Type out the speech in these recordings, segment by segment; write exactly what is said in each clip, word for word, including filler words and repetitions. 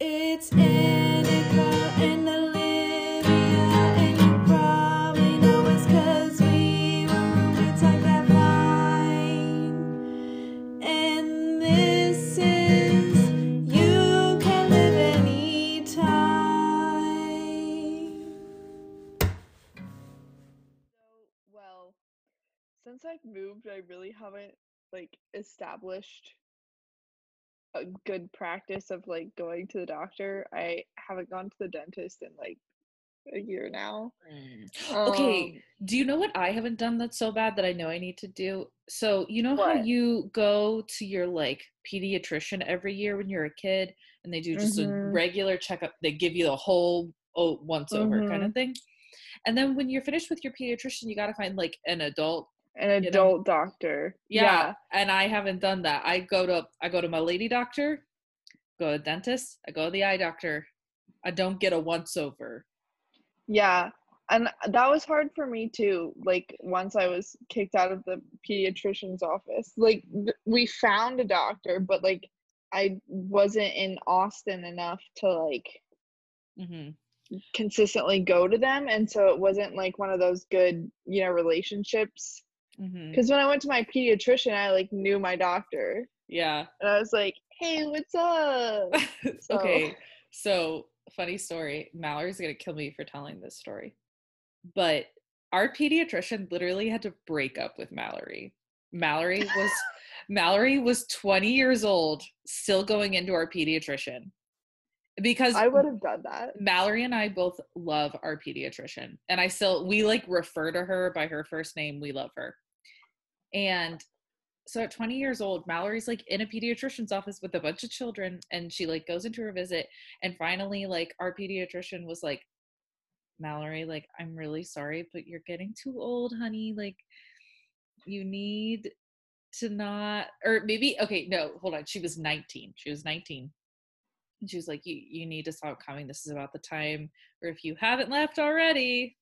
It's Annika and Olivia, and you probably know it's cause we were roommates like that line. And this is You Can Live Anytime. Well, since I've moved, I really haven't, like, established a good practice of like going to the doctor. I haven't gone to the dentist in like a year now. Mm. Um, okay, do you know what I haven't done that's so bad that I know I need to do? So you know what? How you go to your like pediatrician every year when you're a kid, and they do just mm-hmm. a regular checkup. They give you the whole oh once over mm-hmm. kind of thing, and then when you're finished with your pediatrician, you got to find like an adult. An adult you know? doctor. Yeah, yeah. And I haven't done that. I go to I go to my lady doctor, go to the dentist, I go to the eye doctor. I don't get a once over. Yeah. And that was hard for me too. Like once I was kicked out of the pediatrician's office, like th- we found a doctor, but like I wasn't in Austin enough to like mm-hmm. consistently go to them. And so it wasn't like one of those good, you know, relationships. Because when I went to my pediatrician, I, like, knew my doctor. Yeah. And I was like, hey, what's up? So. Okay. So, funny story. Mallory's going to kill me for telling this story. But our pediatrician literally had to break up with Mallory. Mallory was Mallory was twenty years old, still going into our pediatrician. Because I would have done that. Mallory and I both love our pediatrician. And I still, we, like, refer to her by her first name. We love her. And so at twenty years old, Mallory's like in a pediatrician's office with a bunch of children, and she like goes into her visit, and finally like our pediatrician was like, Mallory, like, I'm really sorry, but you're getting too old, honey. Like, you need to not, or maybe, okay, no, hold on. She was nineteen. She was nineteen. And she was like, you, you need to stop coming. This is about the time, or if you haven't left already,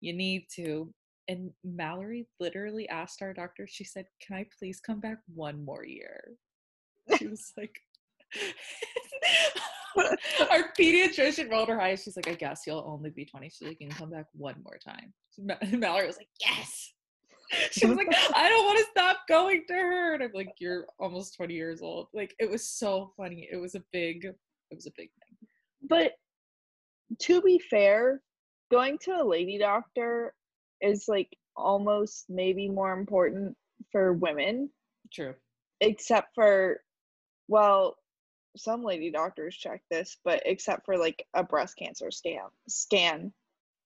you need to. And Mallory literally asked our doctor, she said, can I please come back one more year? She was like, our pediatrician rolled her eyes. She's like, I guess you'll only be twenty. She's like, you can come back one more time. So Ma- Mallory was like, yes. She was like, I don't want to stop going to her. And I'm like, you're almost twenty years old. Like, it was so funny. It was a big, it was a big thing. But to be fair, going to a lady doctor is like almost maybe more important for women. True. Except for, well, some lady doctors check this, but except for like a breast cancer scan, scan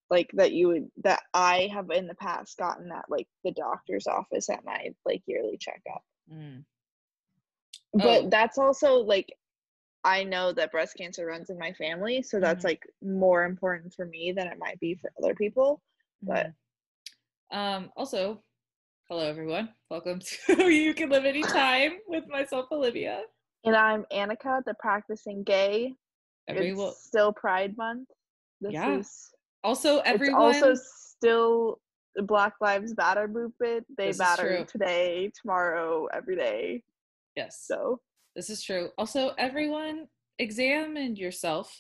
like that you would, that I have in the past gotten at like the doctor's office at my like yearly checkup. Mm. Oh. But that's also like, I know that breast cancer runs in my family, so that's mm-hmm. like more important for me than it might be for other people. Mm-hmm. But Um, also, hello everyone. Welcome to You Can Live Anytime with myself, Olivia. And I'm Annika, the practicing gay. Everyone. It's still Pride Month. This yeah. is also everyone. It's also still Black Lives Matter movement. They this matter today, tomorrow, every day. Yes. So this is true. Also, everyone, examine yourself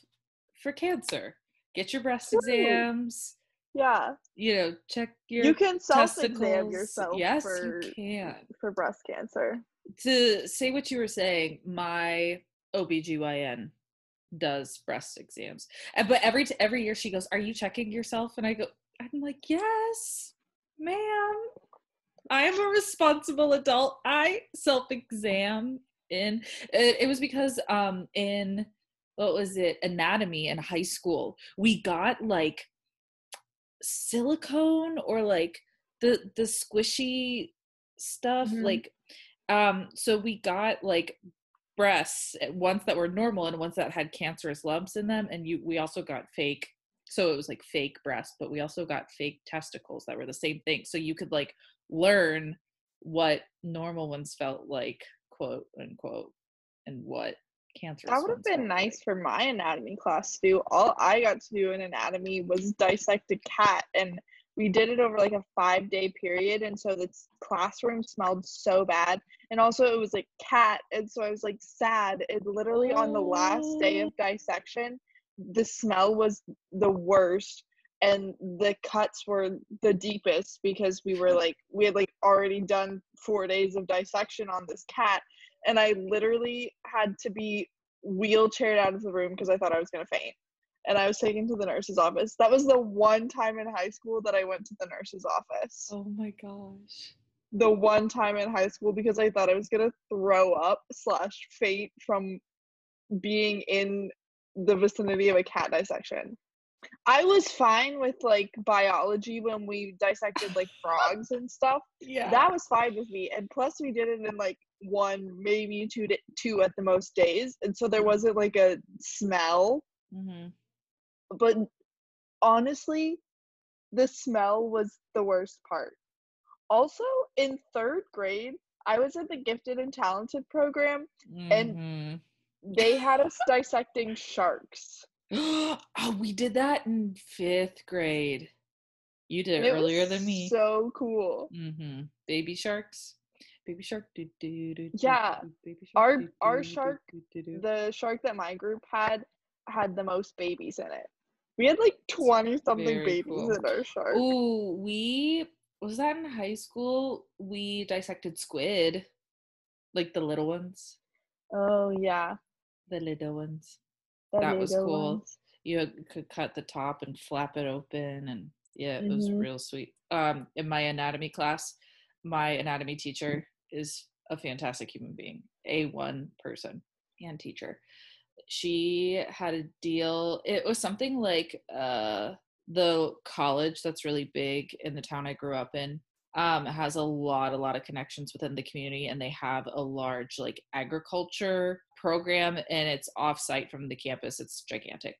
for cancer. Get your breast Woo. exams. Yeah. You know, check your You can self-exam testicles. yourself yes, for, you can. for breast cancer. To say what you were saying, my O B G Y N does breast exams. But every t- every year she goes, are you checking yourself? And I go, I'm like, yes, ma'am. I am a responsible adult. I self-exam in. It, it was because um in, what was it, anatomy in high school, we got like, silicone or like the the squishy stuff mm-hmm. like um so we got like breasts, ones that were normal and ones that had cancerous lumps in them, and you we also got fake, so it was like fake breasts, but we also got fake testicles that were the same thing, so you could like learn what normal ones felt like, quote unquote, and what cancer. That would have been nice for my anatomy class too. All I got to do in anatomy was dissect a cat, and we did it over like a five day period, and so the classroom smelled so bad, and also it was like cat, and so I was like sad. And literally on the last day of dissection, the smell was the worst and the cuts were the deepest, because we were like, we had like already done four days of dissection on this cat, and I literally had to be wheelchaired out of the room because I thought I was gonna faint. And I was taken to the nurse's office. That was the one time in high school that I went to the nurse's office. Oh my gosh. The one time in high school, because I thought I was gonna throw up slash faint from being in the vicinity of a cat dissection. I was fine with like biology when we dissected like frogs and stuff. Yeah, that was fine with me. And plus, we did it in like one, maybe two, to, two at the most days, and so there wasn't like a smell. Mm-hmm. But honestly, the smell was the worst part. Also, in third grade, I was at the Gifted and Talented program, mm-hmm. and they had us dissecting sharks. Oh, we did that in fifth grade. You did it earlier than me. So cool. Mm-hmm. Baby sharks. Baby shark. Do, do, do, yeah. Baby shark, our do, our do, shark, do, do, do, do. The shark that my group had, had the most babies in it. We had like twenty something Very babies cool. in our shark. Ooh, we, was that in high school? We dissected squid. Like the little ones. Oh, yeah. The little ones. The that was cool. Ones. You could cut the top and flap it open, and yeah, it mm-hmm. was real sweet. Um, in my anatomy class, my anatomy teacher is a fantastic human being, A one person and teacher. She had a deal. It was something like uh, the college that's really big in the town I grew up in. Um, has a lot, a lot of connections within the community, and they have a large like agriculture program, and it's off-site from the campus. It's gigantic,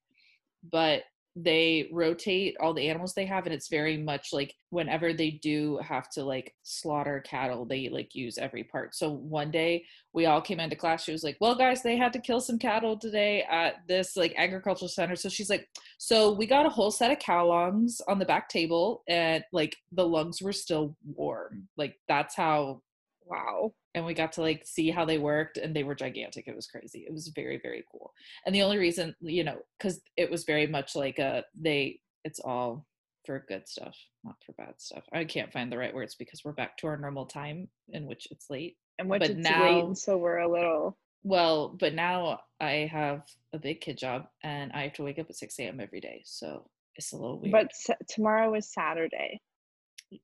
but they rotate all the animals they have, and it's very much like whenever they do have to like slaughter cattle, they like use every part. So one day we all came into class. She was like, well, guys, they had to kill some cattle today at this like agricultural center. So she's like, so we got a whole set of cow lungs on the back table, and like the lungs were still warm. Like that's how, wow. And we got to like see how they worked, and they were gigantic. It was crazy. It was very, very cool. And the only reason, you know, because it was very much like a, they, it's all for good stuff, not for bad stuff. I can't find the right words because we're back to our normal time in which it's late. And which but it's now, late, so we're a little. Well, but now I have a big kid job, and I have to wake up at six a.m. every day. So it's a little weird. But s- tomorrow is Saturday.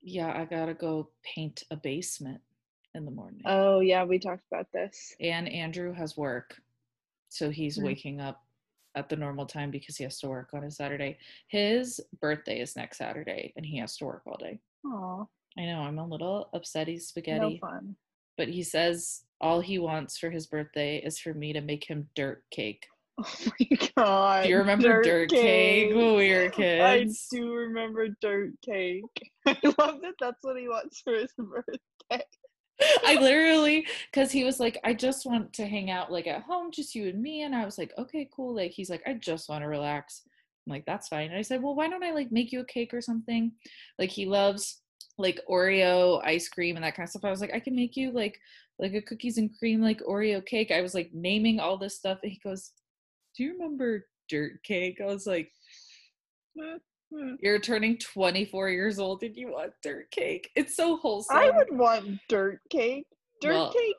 Yeah, I gotta go paint a basement in the morning. Oh yeah, we talked about this. And Andrew has work, so he's mm-hmm. waking up at the normal time because he has to work on a Saturday. His birthday is next Saturday, and he has to work all day. Aww. I know, I'm a little upsetty spaghetti. No fun. But he says all he wants for his birthday is for me to make him dirt cake. Oh my god. Do you remember dirt, dirt cake? cake when we were kids? I do remember dirt cake. I love that that's what he wants for his birthday. I literally, because he was like, I just want to hang out like at home, just you and me. And I was like, okay, cool. Like, he's like, I just want to relax. I'm like, that's fine. And I said, well, why don't I like make you a cake or something? Like, he loves like Oreo ice cream and that kind of stuff. I was like, I can make you like, like a cookies and cream, like Oreo cake. I was like naming all this stuff. And he goes, do you remember dirt cake? I was like, eh. You're turning twenty-four years old and you want dirt cake. It's so wholesome. I would want dirt cake. Dirt well, cake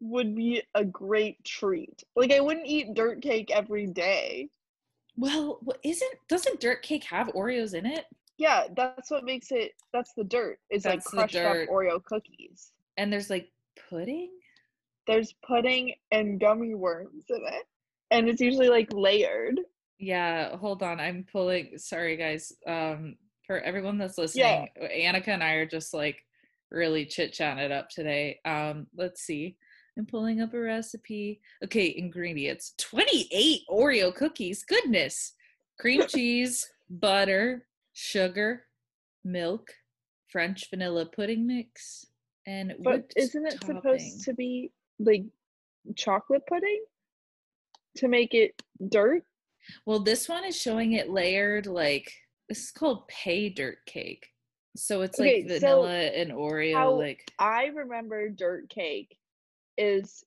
would be a great treat. Like, I wouldn't eat dirt cake every day. Well, isn't doesn't dirt cake have Oreos in it? Yeah, that's what makes it, that's the dirt. It's that's like crushed up Oreo cookies. And there's like pudding? There's pudding and gummy worms in it. And it's usually like layered. Yeah, hold on. I'm pulling. Sorry, guys. Um, for everyone that's listening, yeah. Annika and I are just like really chit-chatting it up today. Um, let's see. I'm pulling up a recipe. Okay, ingredients: twenty-eight Oreo cookies. Goodness. Cream cheese, butter, sugar, milk, French vanilla pudding mix, and but whipped isn't it topping. Supposed to be like chocolate pudding to make it dirt? Well, this one is showing it layered, like, this is called pay dirt cake. So it's, okay, like, vanilla so and Oreo, like. I remember dirt cake is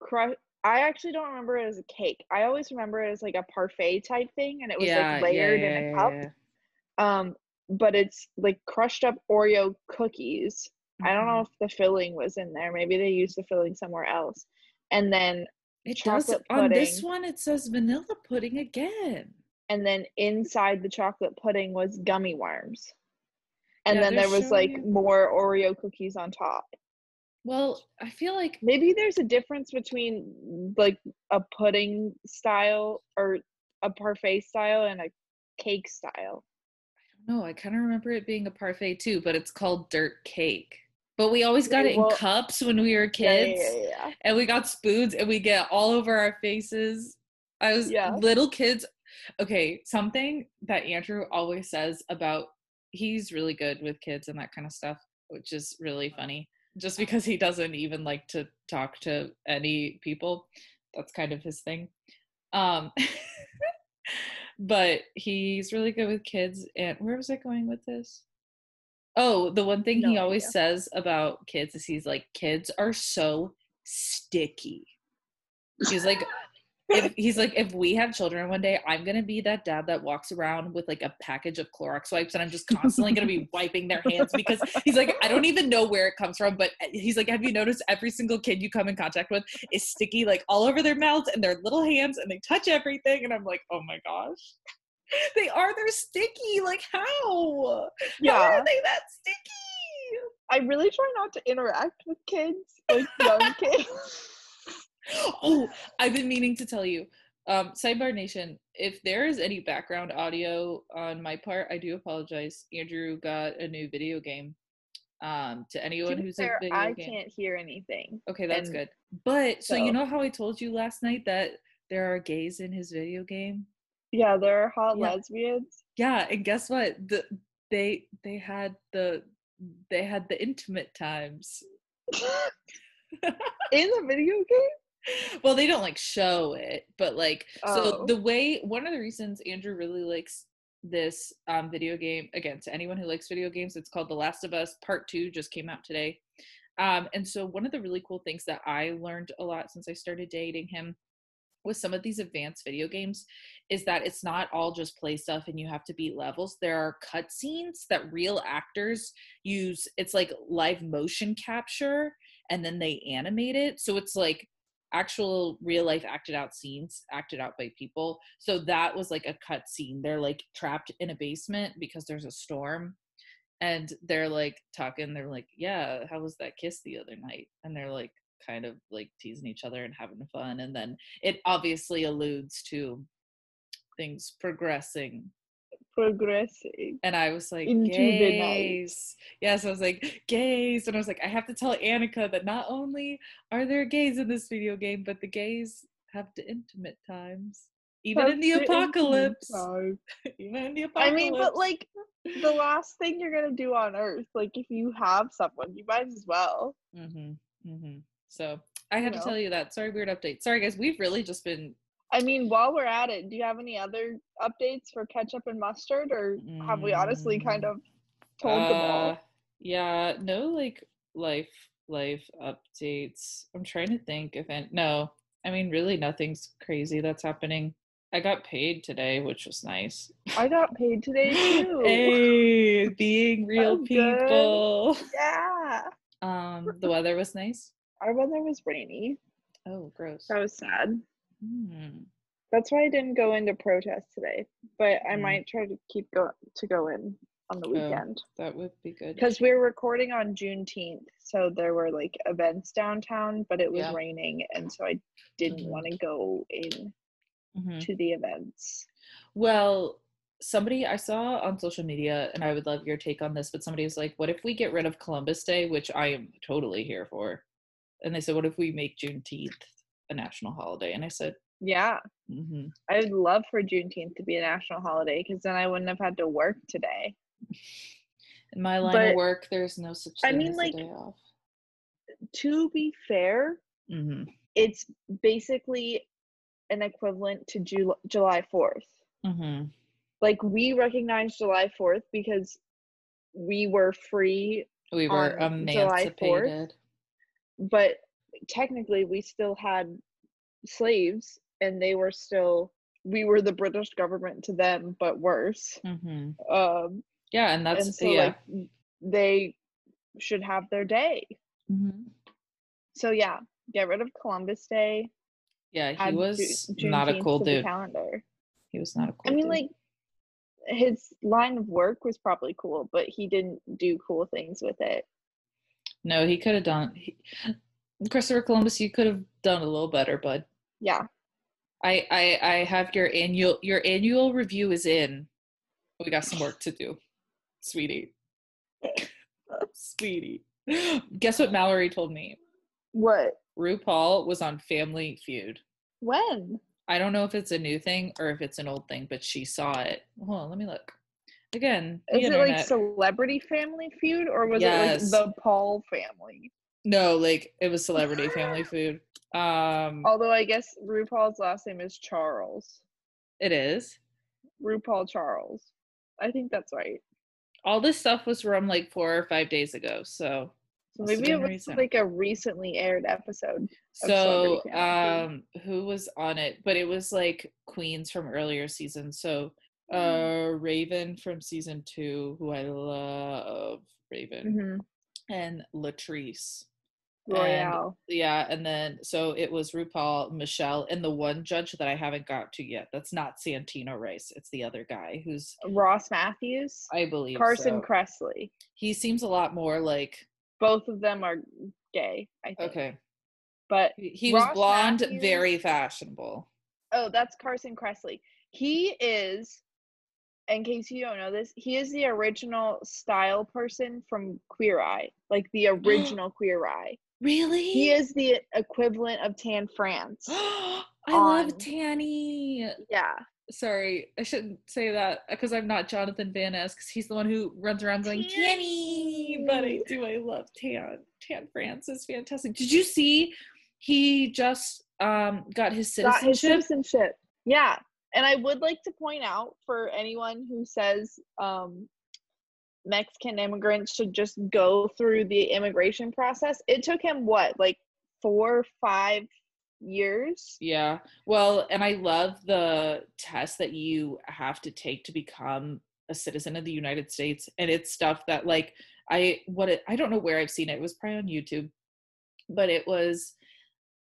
crush. I actually don't remember it as a cake. I always remember it as like a parfait type thing, and it was yeah, like layered yeah, yeah, in a cup. Yeah, yeah. Um, but it's like crushed up Oreo cookies. Mm-hmm. I don't know if the filling was in there. Maybe they used the filling somewhere else. And then it chocolate does, pudding. On this one, it says vanilla pudding again. And then inside the chocolate pudding was gummy worms. And yeah, then there was like you- more Oreo cookies on top. Well, I feel like maybe there's a difference between like a pudding style or a parfait style and a cake style. I don't know. I kind of remember it being a parfait too, but it's called dirt cake. But we always got it in well, cups when we were kids. Yeah, yeah, yeah. And we got spoons and we get all over our faces. I was yeah. little kids. Okay, something that Andrew always says about, he's really good with kids and that kind of stuff, which is really funny. Just because he doesn't even like to talk to any people. That's kind of his thing. Um, but he's really good with kids. And where was I going with this? Oh, the one thing no he always idea. says about kids is he's like, kids are so sticky. He's like, if, he's like, if we have children one day, I'm going to be that dad that walks around with like a package of Clorox wipes and I'm just constantly going to be wiping their hands, because he's like, I don't even know where it comes from, but he's like, have you noticed every single kid you come in contact with is sticky, like all over their mouths and their little hands, and they touch everything. And I'm like, oh my gosh, they are, they're sticky. Like how? Yeah. How are they that sticky? I really try not to interact with kids, like young kids. Oh, I've been meaning to tell you, um, Sidebar Nation, if there is any background audio on my part, I do apologize. Andrew got a new video game. Um, to anyone who's in video I game. I can't hear anything. Okay, that's and, good. But, so, so you know how I told you last night that there are gays in his video game? Yeah, there are hot yeah. lesbians. Yeah, and guess what? The, they they had the they had the intimate times. In the video game? Well, they don't like show it, but like oh. so the way one of the reasons Andrew really likes this um video game, again, to anyone who likes video games, it's called The Last of Us Part two, just came out today, um and so one of the really cool things that I learned a lot since I started dating him with some of these advanced video games is that it's not all just play stuff and you have to beat levels. There are cutscenes that real actors use. It's like live motion capture and then they animate it, so it's like actual real life acted out scenes acted out by people. So that was like a cut scene. They're like trapped in a basement because there's a storm and they're like talking. They're like, yeah, how was that kiss the other night? And they're like kind of like teasing each other and having fun. And then it obviously alludes to things progressing. Progressing. And I was like, into gays. Yes, yeah, so I was like, gays. And I was like, I have to tell Annika that not only are there gays in this video game, but the gays have the intimate times. Even have in the, the apocalypse. Even in the apocalypse. I mean, but like, the last thing you're going to do on Earth, like if you have someone, you might as well. Mm-hmm. Mm-hmm. So I had you to know. tell you that. Sorry, weird update. Sorry, guys. We've really just been... I mean, while we're at it, do you have any other updates for ketchup and mustard, or have we honestly kind of told uh, them all? Yeah, no, like, life, life updates. I'm trying to think if any, no, I mean, really nothing's crazy that's happening. I got paid today, which was nice. I got paid today, too. Hey, being real I'm people. Good. Yeah. Um, the weather was nice. Our weather was rainy. Oh, gross. That was sad. Mm. That's why I didn't go into protest today, but I mm. might try to keep go to go in on the weekend. Oh, that would be good, because we're recording on Juneteenth, so there were like events downtown, but it was yeah. raining, and so I didn't mm-hmm. want to go in mm-hmm. to the events. Well, somebody I saw on social media, and I would love your take on this, but somebody was like, "What if we get rid of Columbus Day?" Which I am totally here for. And they said, "What if we make Juneteenth a national holiday?" And I said, yeah, mm-hmm. I would love for Juneteenth to be a national holiday, because then I wouldn't have had to work today. In my line but, of work, there's no such thing I mean, as like, a day off. To be fair, mm-hmm. it's basically an equivalent to Ju- July fourth. Mm-hmm. Like, we recognize July fourth because we were free. We were emancipated. July fourth, but technically we still had slaves, and they were still, we were the British government to them, but worse. Mm-hmm. Um, yeah, and that's, and so, yeah. Like, they should have their day. Mm-hmm. So yeah, get rid of Columbus Day. Yeah, he was Ju- not a cool dude. Calendar. He was not a cool dude. I mean, dude. like, his line of work was probably cool, but he didn't do cool things with it. No, he could have done... He, Christopher Columbus, you could have done a little better, bud. Yeah. I, I I have your annual... Your annual review is in. We got some work to do. Sweetie. Sweetie. Guess what Mallory told me? What? RuPaul was on Family Feud. When? I don't know if it's a new thing or if it's an old thing, but she saw it. Hold on, let me look. Again, is it like Celebrity Family Feud, or was yes. it like the Paul family? No, like it was Celebrity Family Feud. Um, Although I guess RuPaul's last name is Charles. It is RuPaul Charles. I think that's right. All this stuff was from like four or five days ago, so. So maybe it was reason. like a recently aired episode. So um, who was on it? But it was like queens from earlier seasons. So uh, mm-hmm. Raven from season two, who I love, Raven, mm-hmm. and Latrice Royale. And, yeah, and then so it was RuPaul, Michelle, and the one judge that I haven't got to yet. That's not Santino Rice. It's the other guy who's Ross Matthews. I believe Carson so. Kressley. He seems a lot more like. Both of them are gay, I think. Okay. But he was Ross blonde, Matthews, very fashionable. Oh, that's Carson Kressley. He is, in case you don't know this, he is the original style person from Queer Eye. Like, the original Queer Eye. Really? He is the equivalent of Tan France. I on... love Tanny. Yeah. Sorry, I shouldn't say that because I'm not Jonathan Van Ness, because he's the one who runs around going, Tanny! But I do, I love Tan. Tan France is fantastic. Did you see he just um, got his citizenship? Got his citizenship, yeah. And I would like to point out for anyone who says um, Mexican immigrants should just go through the immigration process, it took him, what, like four, five years. Yeah. Well, and I love the test that you have to take to become a citizen of the United States, and it's stuff that like I what it, I don't know where I've seen it. It was probably on YouTube, but it was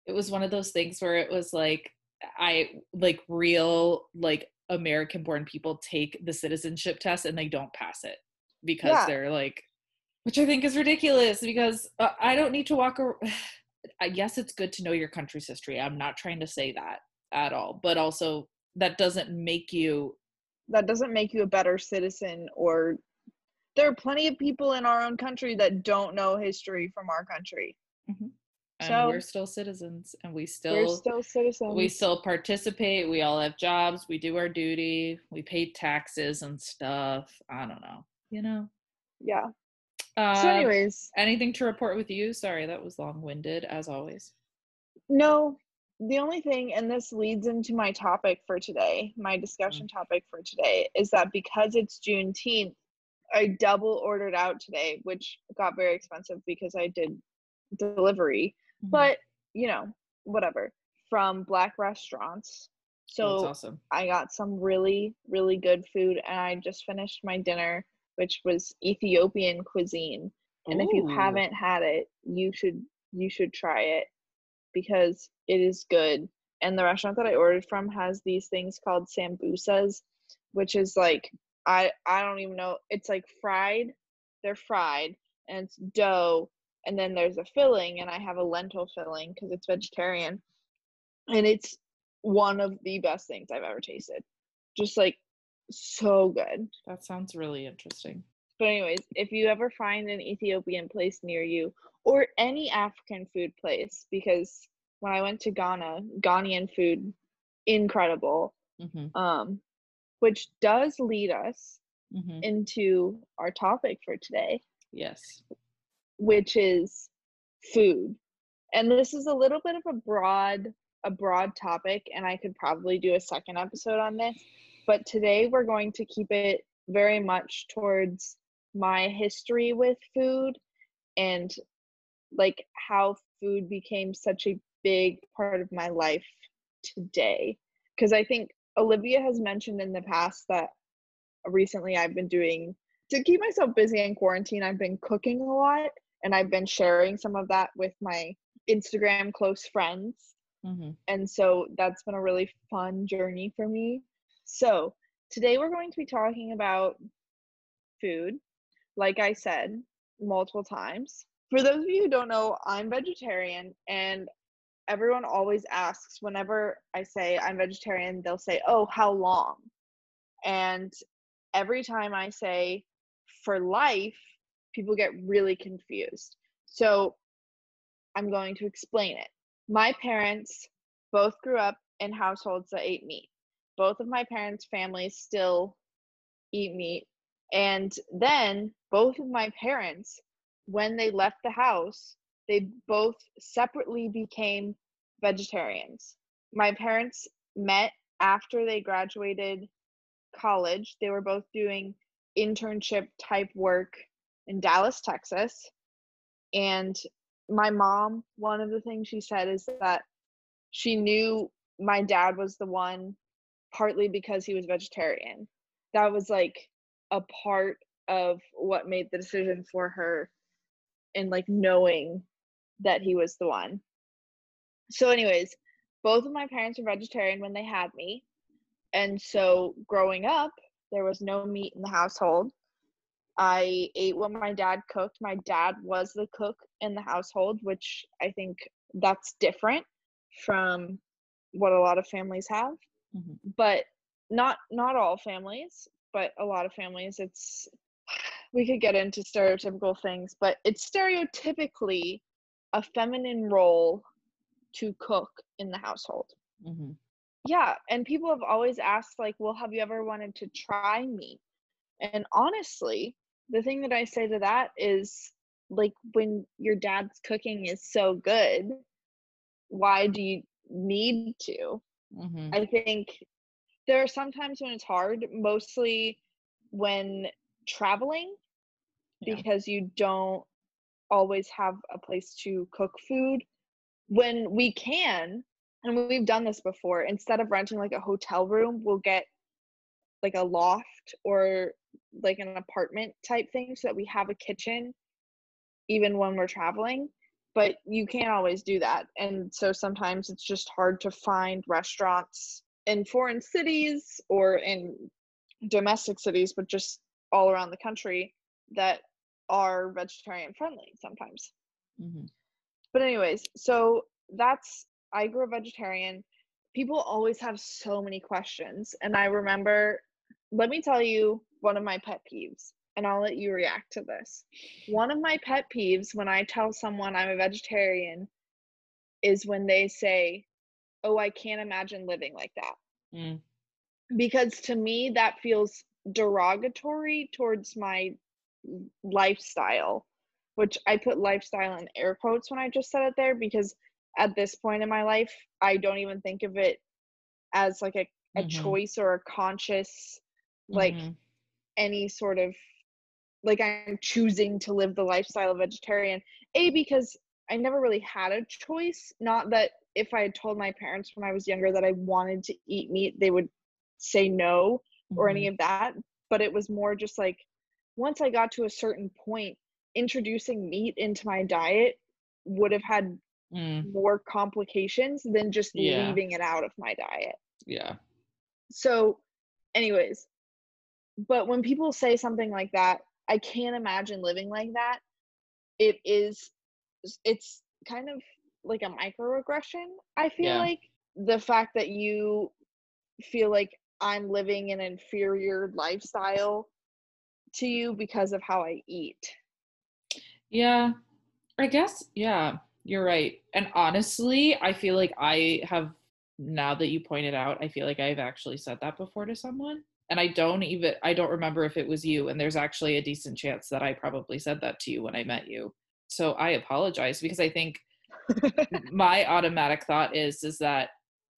it was one of those things where it was like I like real like American-born people take the citizenship test and they don't pass it because yeah. they're like, which I think is ridiculous because uh, I don't need to walk around. Yes, it's good to know your country's history. I'm not trying to say that at all, but also that doesn't make you that doesn't make you a better citizen. Or there are plenty of people in our own country that don't know history from our country, mm-hmm. and so, we're still citizens, and we still we're still citizens. We still participate. We all have jobs. We do our duty. We pay taxes and stuff. I don't know, you know. Yeah. Uh, so anyways, anything to report with you? Sorry, that was long-winded, as always. No, the only thing, and this leads into my topic for today, my discussion mm-hmm. topic for today, is that because it's Juneteenth, I double ordered out today, which got very expensive because I did delivery, mm-hmm. but, you know, whatever, from Black restaurants. So oh, that's awesome. I got some really, really good food, and I just finished my dinner, which was Ethiopian cuisine. And Ooh. If you haven't had it, you should you should try it because it is good. And the restaurant that I ordered from has these things called sambusas, which is like, I, I don't even know. It's like fried. They're fried. And it's dough. And then there's a filling. And I have a lentil filling because it's vegetarian. And it's one of the best things I've ever tasted. Just like, so good. That sounds really interesting. But anyways, if you ever find an Ethiopian place near you or any African food place, because when I went to Ghana, Ghanaian food, incredible. Mm-hmm. Um, which does lead us mm-hmm. into our topic for today. Yes. Which is food. And this is a little bit of a broad, a broad topic, and I could probably do a second episode on this. But today we're going to keep it very much towards my history with food and like how food became such a big part of my life today. Because I think Olivia has mentioned in the past that recently I've been doing, to keep myself busy in quarantine, I've been cooking a lot, and I've been sharing some of that with my Instagram close friends. Mm-hmm. And so that's been a really fun journey for me. So today we're going to be talking about food, like I said, multiple times. For those of you who don't know, I'm vegetarian, and everyone always asks, whenever I say I'm vegetarian, they'll say, oh, how long? And every time I say for life, people get really confused. So I'm going to explain it. My parents both grew up in households that ate meat. Both of my parents' families still eat meat. And then both of my parents, when they left the house, they both separately became vegetarians. My parents met after they graduated college. They were both doing internship type work in Dallas, Texas. And my mom, one of the things she said is that she knew my dad was the one, partly because he was vegetarian. That was like a part of what made the decision for her, and like knowing that he was the one. So anyways, both of my parents were vegetarian when they had me. And so growing up, there was no meat in the household. I ate what my dad cooked. My dad was the cook in the household, which I think that's different from what a lot of families have. Mm-hmm. But not not all families, but a lot of families, it's, we could get into stereotypical things, but it's stereotypically a feminine role to cook in the household. Mm-hmm. Yeah, and people have always asked, like, well, have you ever wanted to try meat? And honestly, the thing that I say to that is, like, when your dad's cooking is so good, why do you need to? Mm-hmm. I think there are some times when it's hard, mostly when traveling, yeah, because you don't always have a place to cook food. When we can, and we've done this before, instead of renting like a hotel room, we'll get like a loft or like an apartment type thing so that we have a kitchen even when we're traveling. But you can't always do that, and so sometimes it's just hard to find restaurants in foreign cities or in domestic cities, but just all around the country that are vegetarian friendly sometimes. Mm-hmm. But anyways, so that's, I grew up vegetarian. People always have so many questions, and I remember, let me tell you one of my pet peeves, and I'll let you react to this. One of my pet peeves when I tell someone I'm a vegetarian is when they say, oh, I can't imagine living like that. Mm. Because to me, that feels derogatory towards my lifestyle, which I put lifestyle in air quotes when I just said it there, because at this point in my life, I don't even think of it as like a, a mm-hmm. choice or a conscious, like mm-hmm. any sort of, like I'm choosing to live the lifestyle of vegetarian. A, because I never really had a choice. Not that if I had told my parents when I was younger that I wanted to eat meat, they would say no, or any of that, but it was more just like, once I got to a certain point, introducing meat into my diet would have had mm. more complications than just yeah. leaving it out of my diet. Yeah. So anyways, but when people say something like that, I can't imagine living like that, it is, it's kind of like a microaggression, I feel yeah. like. The fact that you feel like I'm living an inferior lifestyle to you because of how I eat. Yeah, I guess, yeah, you're right. And honestly, I feel like I have, now that you pointed out, I feel like I've actually said that before to someone. And I don't even, I don't remember if it was you. And there's actually a decent chance that I probably said that to you when I met you. So I apologize, because I think my automatic thought is, is that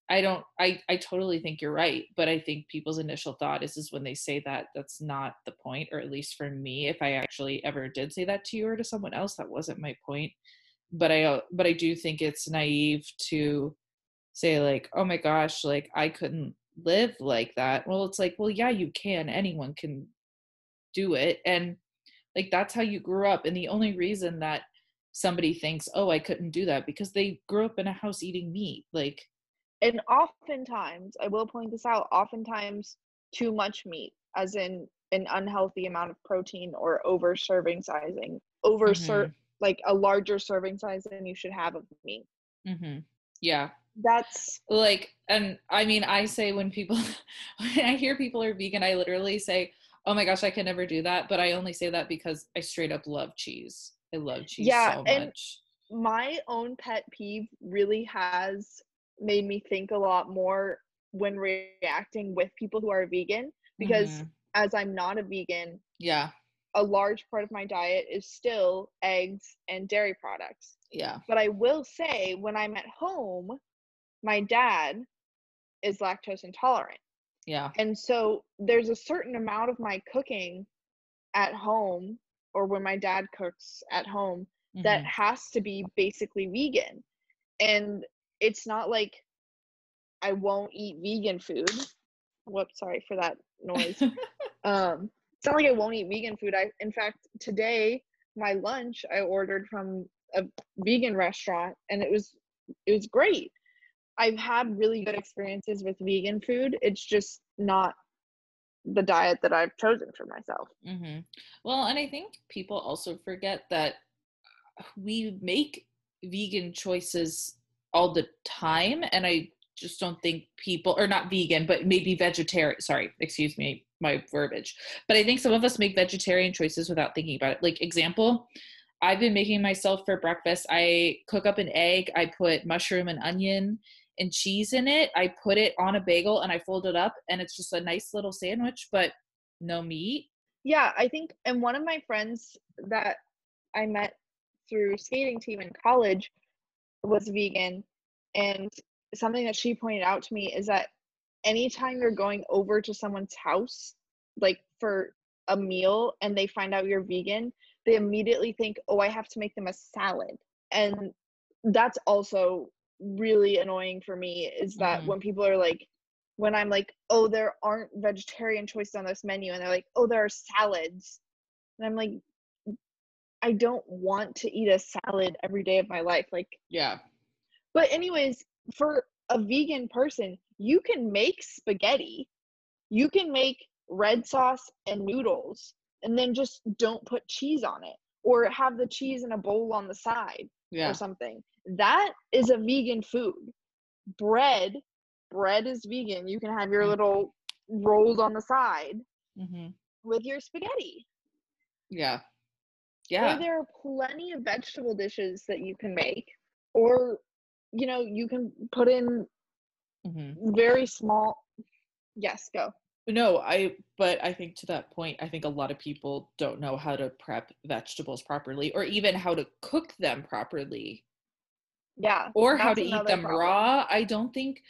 I don't, I, I totally think you're right, but I think people's initial thought is, is when they say that, that's not the point, or at least for me, if I actually ever did say that to you or to someone else, that wasn't my point. but I but I do think it's naive to say like, oh my gosh, like I couldn't live like that. Well, it's like, well, yeah, you can. Anyone can do it. And like, that's how you grew up. And the only reason that somebody thinks, oh, I couldn't do that, because they grew up in a house eating meat. Like, and oftentimes, I will point this out, oftentimes too much meat, as in an unhealthy amount of protein or over serving sizing, over mm-hmm. like a larger serving size than you should have of meat. Mm-hmm. Yeah. That's like, and I mean, I say when people, when I hear people are vegan, I literally say, oh my gosh, I can never do that. But I only say that because I straight up love cheese. I love cheese yeah, so much. And my own pet peeve really has made me think a lot more when reacting with people who are vegan, because mm-hmm. as I'm not a vegan, yeah, a large part of my diet is still eggs and dairy products. Yeah. But I will say, when I'm at home, my dad is lactose intolerant. Yeah. And so there's a certain amount of my cooking at home, or when my dad cooks at home, mm-hmm. that has to be basically vegan. And it's not like I won't eat vegan food. Whoops, sorry for that noise. um, it's not like I won't eat vegan food. I, in fact, today, my lunch, I ordered from a vegan restaurant, and it was it was great. I've had really good experiences with vegan food. It's just not the diet that I've chosen for myself. Mm-hmm. Well, and I think people also forget that we make vegan choices all the time. And I just don't think people, or not vegan, but maybe vegetarian, sorry, excuse me, my verbiage. But I think some of us make vegetarian choices without thinking about it. Like, example, I've been making myself for breakfast, I cook up an egg, I put mushroom and onion and cheese in it, I put it on a bagel and I fold it up, and it's just a nice little sandwich, but no meat. Yeah, I think, and one of my friends that I met through skating team in college was vegan, and something that she pointed out to me is that anytime you're going over to someone's house, like for a meal, and they find out you're vegan, they immediately think, oh, I have to make them a salad. And that's also really annoying for me, is that mm-hmm. when people are like, when I'm like, oh, there aren't vegetarian choices on this menu, and they're like, oh, there are salads. And I'm like, I don't want to eat a salad every day of my life. Like, yeah. But anyways, for a vegan person, you can make spaghetti. You can make red sauce and noodles, and then just don't put cheese on it, or have the cheese in a bowl on the side yeah. or something. That is a vegan food. Bread, bread is vegan. You can have your little rolls on the side mm-hmm. with your spaghetti. Yeah. Yeah. Or there are plenty of vegetable dishes that you can make, or, you know, you can put in mm-hmm. very small. Yes, go. No, I, but I think to that point, I think a lot of people don't know how to prep vegetables properly, or even how to cook them properly. Yeah. Or how to eat them problem. raw. I don't think,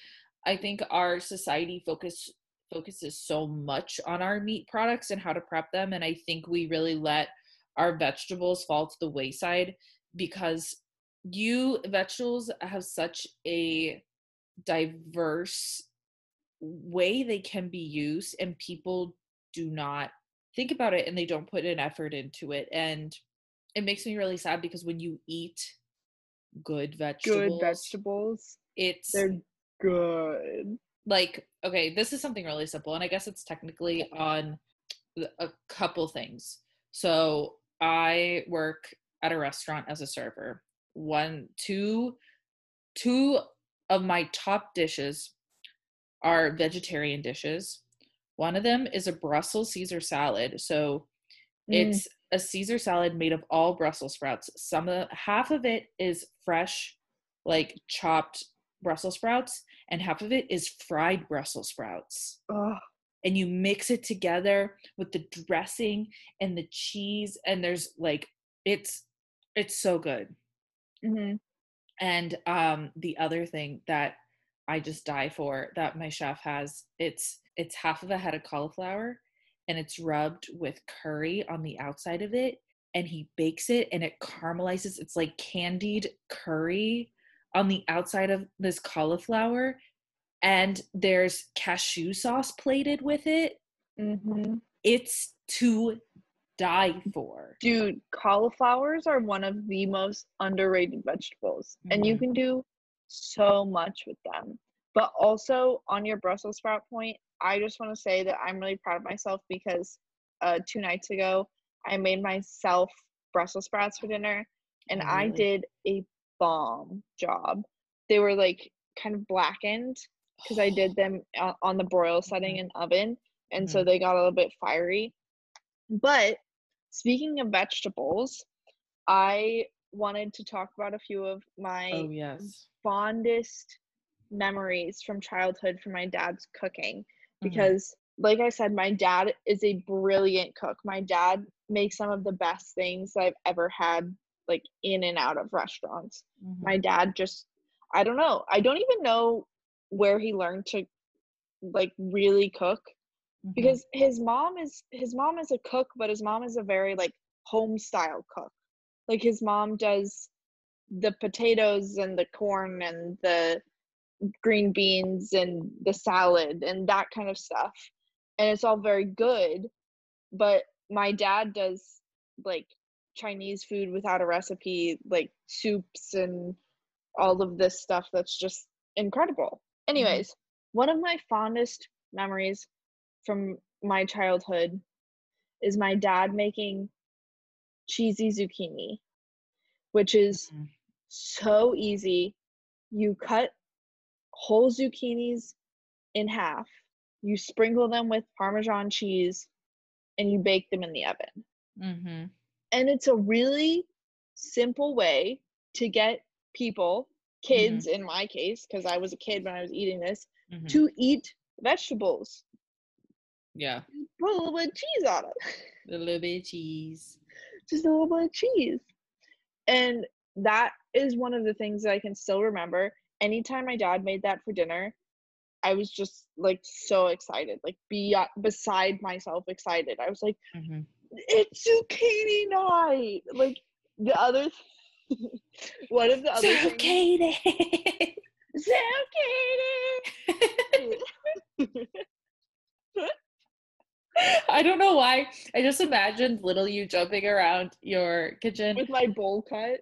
I think our society focus focuses so much on our meat products and how to prep them. And I think we really let our vegetables fall to the wayside, because you, vegetables have such a diverse way they can be used, and people do not think about it, and they don't put an effort into it. And it makes me really sad, because when you eat good vegetables, good vegetables, it's they're good. Like, okay, this is something really simple, and I guess it's technically on a couple things. So I work at a restaurant as a server. One, two, two of my top dishes are vegetarian dishes. One of them is a Brussels Caesar salad. So mm. it's a Caesar salad made of all Brussels sprouts. Some of, half of it is fresh, like chopped Brussels sprouts, and half of it is fried Brussels sprouts. Ugh. And you mix it together with the dressing and the cheese, and there's like, it's it's so good. Mm-hmm. And um, the other thing that I just die for that my chef has, it's it's half of a head of cauliflower, and it's rubbed with curry on the outside of it, and he bakes it and it caramelizes. It's like candied curry on the outside of this cauliflower, and there's cashew sauce plated with it. Mm-hmm. It's to die for. Dude, cauliflowers are one of the most underrated vegetables, mm-hmm. and you can do so much with them. But also, on your Brussels sprout point, I just want to say that I'm really proud of myself because uh, two nights ago, I made myself Brussels sprouts for dinner, and mm-hmm. I did a bomb job. They were like kind of blackened because I did them on the broil setting in oven, and so they got a little bit fiery. But speaking of vegetables, I wanted to talk about a few of my oh, yes. fondest memories from childhood from my dad's cooking, because mm-hmm. like I said, my dad is a brilliant cook. My dad makes some of the best things that I've ever had, like in and out of restaurants. Mm-hmm. My dad just, I don't know. I don't even know where he learned to like really cook, mm-hmm. because his mom is, his mom is a cook, but his mom is a very like home style cook. Like his mom does the potatoes and the corn and the green beans and the salad and that kind of stuff. And it's all very good, but my dad does like Chinese food without a recipe, like soups and all of this stuff that's just incredible. Anyways, mm-hmm. one of my fondest memories from my childhood is my dad making cheesy zucchini, which is mm-hmm. so easy. You cut whole zucchinis in half, you sprinkle them with Parmesan cheese, and you bake them in the oven. Mm-hmm. And it's a really simple way to get people, kids mm-hmm. in my case, because I was a kid when I was eating this, mm-hmm. to eat vegetables. Yeah. Put a little bit of cheese on it. A little bit of cheese. Just a little bit of cheese. And that is one of the things that I can still remember. Anytime my dad made that for dinner, I was just like so excited, like be beside myself excited. I was like, mm-hmm. it's zucchini night. Like the other th- one of the other zucchini things- zucchini I don't know why, I just imagined little you jumping around your kitchen with my bowl cut,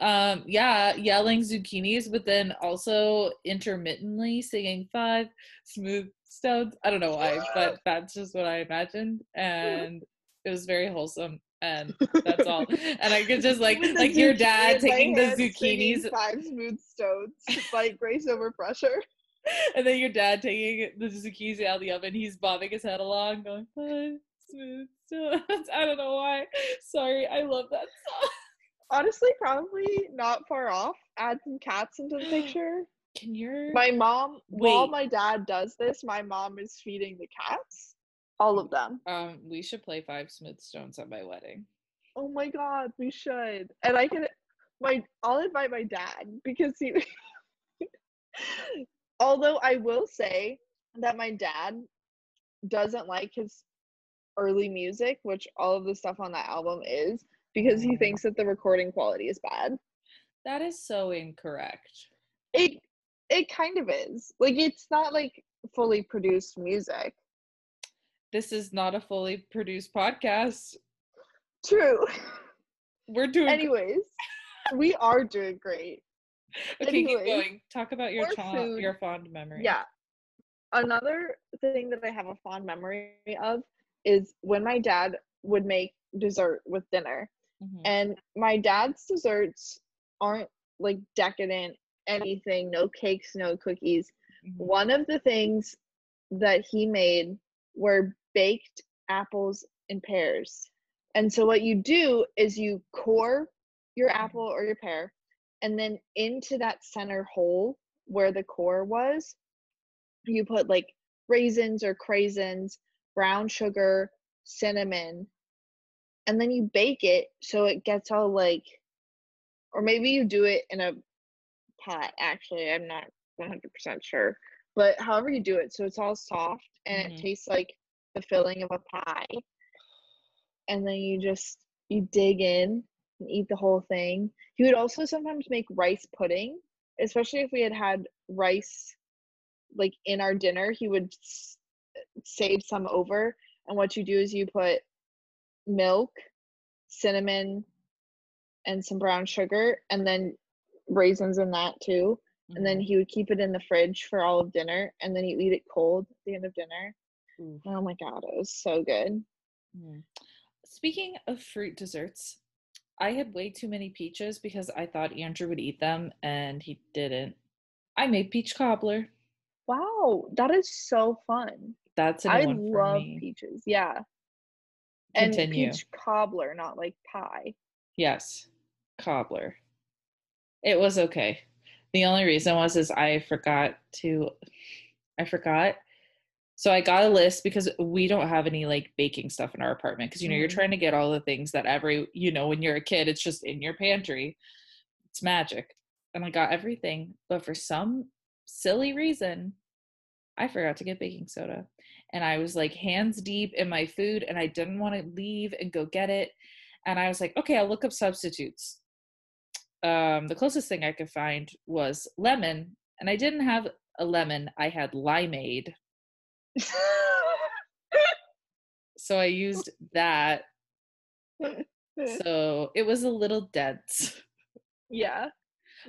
um yeah yelling zucchinis, but then also intermittently singing Five Smooth Stones. I don't know why, but that's just what I imagined, and it was very wholesome, and that's all. And I could just like like your dad taking the zucchinis, Five Smooth Stones, like Grace Over Pressure, and then your dad taking the zucchinis out of the oven, he's bobbing his head along going Five Smooth Stones. I don't know why, sorry, I love that song. Honestly, probably not far off. Add some cats into the picture. Can your my mom Wait. While my dad does this, my mom is feeding the cats, all of them. Um, we should play Five Smooth Stones at my wedding. Oh my god, we should. And I can, my I'll invite my dad because he. Although I will say that my dad doesn't like his early music, which all of the stuff on that album is. Because he thinks that the recording quality is bad. That is so incorrect. It it kind of is. Like, it's not, like, fully produced music. This is not a fully produced podcast. True. We're doing... Anyways, we are doing great. Okay, anyways, keep going. Talk about your cha- your fond memory. Yeah. Another thing that I have a fond memory of is when my dad would make dessert with dinner. Mm-hmm. And my dad's desserts aren't like decadent anything, no cakes, no cookies. Mm-hmm. One of the things that he made were baked apples and pears. And so what you do is you core your apple or your pear, and then into that center hole where the core was, you put like raisins or craisins, brown sugar, cinnamon, and then you bake it so it gets all like, or maybe you do it in a pot, actually, I'm not one hundred percent sure, but however you do it, so it's all soft and mm-hmm. it tastes like the filling of a pie. And then you just you dig in and eat the whole thing. He would also sometimes make rice pudding, especially if we had had rice like in our dinner. He would s- save some over, and what you do is you put milk, cinnamon, and some brown sugar, and then raisins in that too. Mm-hmm. And then he would keep it in the fridge for all of dinner, and then you eat it cold at the end of dinner. Mm. Oh my god, it was so good. Mm. Speaking of fruit desserts, I had way too many peaches because I thought Andrew would eat them, and he didn't. I made peach cobbler. Wow, that is so fun. That's a new I one for love me. Peaches, yeah. Continue. And peach cobbler, not like pie. Yes, cobbler. It was okay. The only reason was is I forgot to, I forgot. So I got a list because we don't have any like baking stuff in our apartment. Cause you know, you're trying to get all the things that every, you know, when you're a kid, it's just in your pantry. It's magic. And I got everything. But for some silly reason, I forgot to get baking soda. And I was like hands deep in my food, and I didn't want to leave and go get it. And I was like, okay, I'll look up substitutes. Um, the closest thing I could find was lemon. And I didn't have a lemon. I had limeade. So I used that. So it was a little dense. Yeah.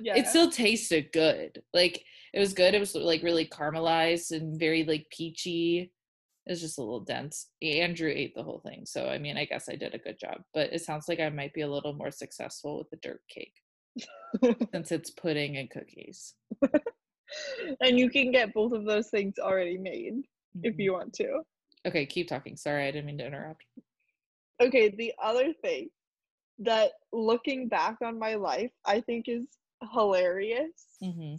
Yeah. It still tasted good. Like it was good. It was like really caramelized and very like peachy. It was just a little dense. Andrew ate the whole thing. So I mean, I guess I did a good job, but it sounds like I might be a little more successful with the dirt cake since it's pudding and cookies. And you can get both of those things already made. Mm-hmm. If you want to. Okay, keep talking. Sorry, I didn't mean to interrupt. Okay, the other thing that, looking back on my life, I think is hilarious, mm-hmm,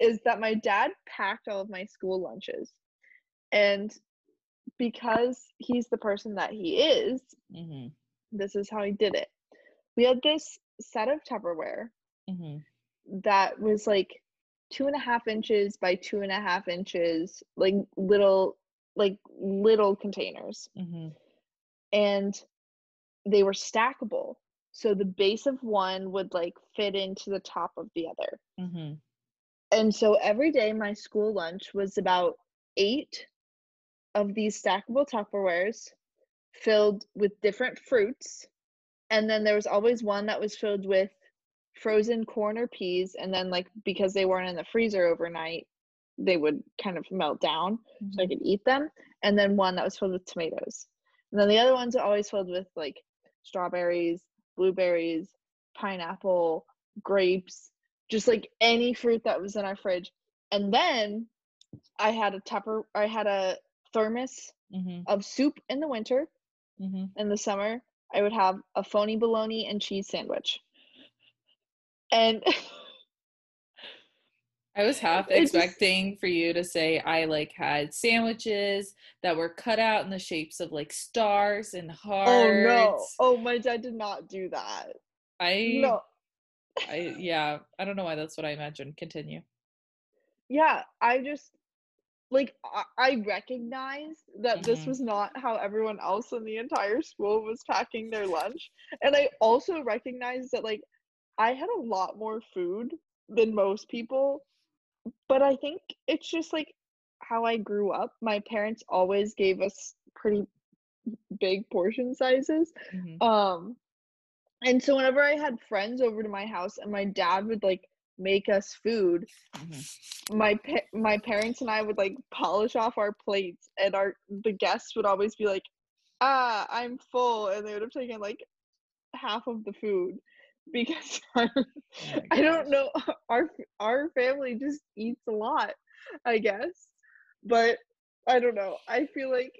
is that my dad packed all of my school lunches. And because he's the person that he is, mm-hmm, this is how he did it. We had this set of Tupperware, mm-hmm, that was like two and a half inches by two and a half inches, like little, like little containers. Mm-hmm. And they were stackable. So the base of one would like fit into the top of the other. Mm-hmm. And so every day my school lunch was about eight of these stackable Tupperwares filled with different fruits. And then there was always one that was filled with frozen corn or peas, and then like because they weren't in the freezer overnight, they would kind of melt down, mm-hmm, so I could eat them. And then one that was filled with tomatoes, and then the other ones are always filled with like strawberries, blueberries, pineapple, grapes, just like any fruit that was in our fridge. And then I had a tupper I had a thermos, mm-hmm, of soup in the winter, mm-hmm. In the summer I would have a phony bologna and cheese sandwich. And I was half expecting just, for you to say I like had sandwiches that were cut out in the shapes of like stars and hearts. Oh no. Oh, my dad did not do that. I no. I yeah, I don't know why that's what I imagined. Continue. Yeah, I just like I, I recognized that, mm-hmm, this was not how everyone else in the entire school was packing their lunch. And I also recognized that like I had a lot more food than most people, but I think it's just like how I grew up. My parents always gave us pretty big portion sizes. Mm-hmm. Um, and so whenever I had friends over to my house and my dad would like make us food, mm-hmm, my pa- my parents and I would like polish off our plates, and our the guests would always be like, ah, I'm full. And they would have taken like half of the food. Because our, oh I don't know, our our family just eats a lot, I guess. But I don't know. I feel like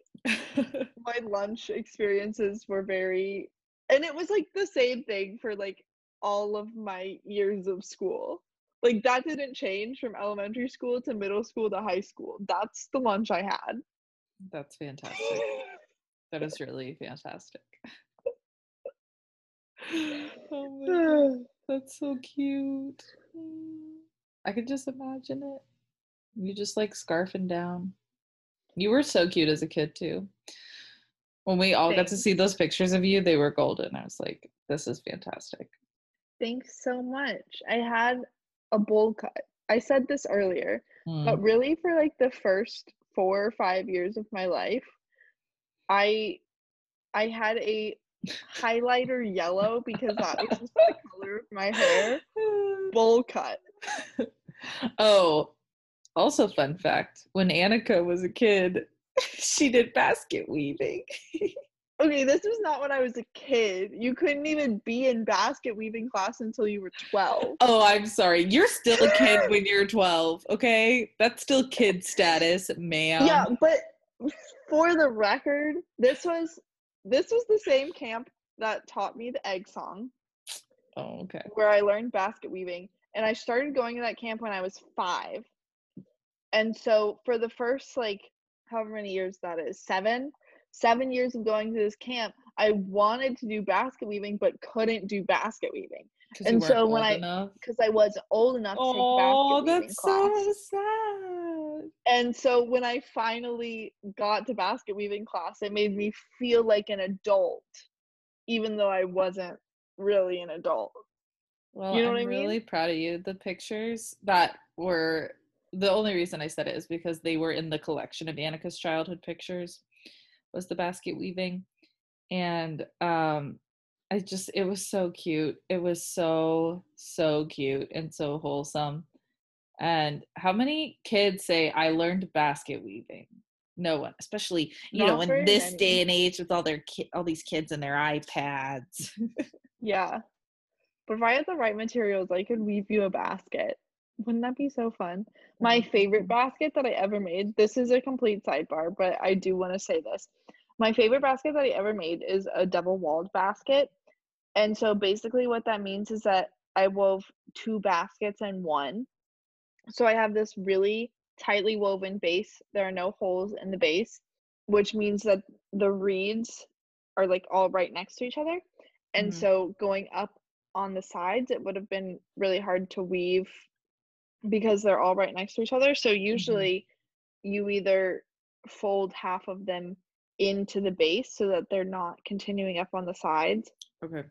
my lunch experiences were very, and it was like the same thing for like all of my years of school. Like that didn't change from elementary school to middle school to high school. That's the lunch I had. That's fantastic. That is really fantastic. Oh my God, that's so cute. I could just imagine it. You just like scarfing down. You were so cute as a kid too. When we all Thanks. got to see those pictures of you, they were golden. I was like, this is fantastic. Thanks so much. I had a bowl cut. I said this earlier, mm. but really for like the first four or five years of my life, I I had a highlighter yellow, because that was just the color of my hair, bowl cut. Oh, also fun fact, when Annika was a kid, she did basket weaving. Okay, this was not when I was a kid. You couldn't even be in basket weaving class until you were twelve. Oh, I'm sorry. You're still a kid when you're twelve, okay? That's still kid status, ma'am. Yeah, but for the record, this was this was the same camp that taught me the egg song. Oh, okay. Where I learned basket weaving. And I started going to that camp when I was five. And so for the first, like, however many years that is, seven seven years of going to this camp, I wanted to do basket weaving but couldn't do basket weaving. And so when I, because I wasn't old enough to oh, take basket weaving class. Oh, that's so sad. And so when I finally got to basket weaving class, it made me feel like an adult, even though I wasn't really an adult. Well, you know what I mean? I'm really proud of you. The pictures that were, the only reason I said it is because they were in the collection of Annika's childhood pictures, was the basket weaving. And um I just, it was so cute. It was so so cute and so wholesome. And how many kids say I learned basket weaving? No one, especially you Not know in this many. Day and age with all their ki- all these kids and their iPads. Yeah, but if I had the right materials, I could weave you a basket. Wouldn't that be so fun? My favorite basket that I ever made, this is a complete sidebar, but I do want to say this. My favorite basket that I ever made is a double-walled basket. And so basically what that means is that I wove two baskets in one. So I have this really tightly woven base. There are no holes in the base, which means that the reeds are like all right next to each other. And mm-hmm. so going up on the sides, it would have been really hard to weave because they're all right next to each other. So usually mm-hmm. you either fold half of them into the base so that they're not continuing up on the sides. Okay.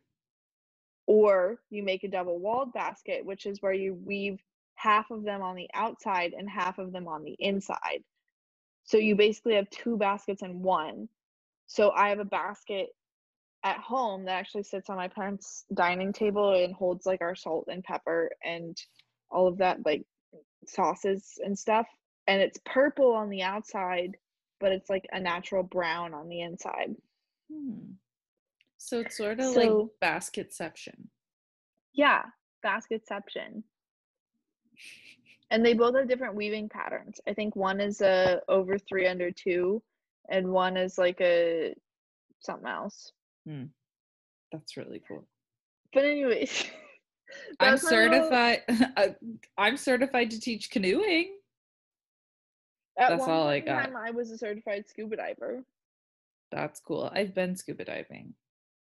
Or you make a double-walled basket, which is where you weave half of them on the outside and half of them on the inside. So you basically have two baskets in one. So I have a basket at home that actually sits on my parents' dining table and holds like our salt and pepper and all of that, like sauces and stuff, and it's purple on the outside but it's like a natural brown on the inside. hmm. So it's sort of so, like basketception. Yeah, basketception. And they both have different weaving patterns. I think one is a over three under two and one is like a something else. hmm. That's really cool. But anyways, That's I'm certified. Uh, I'm certified to teach canoeing. At That's one all I got. Time I was a certified scuba diver. That's cool. I've been scuba diving.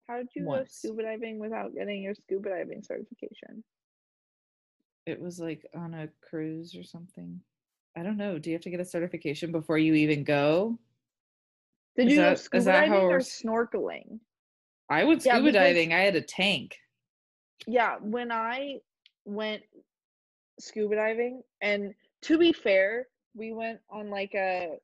How did you once. go scuba diving without getting your scuba diving certification? It was like on a cruise or something. I don't know. Do you have to get a certification before you even go? Did is you that, go scuba diving or snorkeling? I went scuba yeah, because- diving. I had a tank. Yeah, when I went scuba diving, and to be fair, we went on like a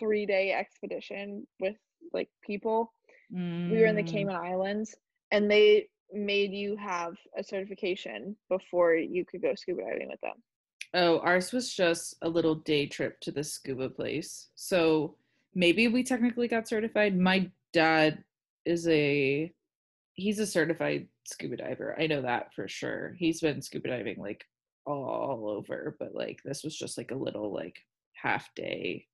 three-day expedition with like people. Mm. We were in the Cayman Islands, and they made you have a certification before you could go scuba diving with them. Oh, ours was just a little day trip to the scuba place. So maybe we technically got certified. My dad is a... He's a certified scuba diver. I know that for sure. He's been scuba diving like all over, but like this was just like a little like half day,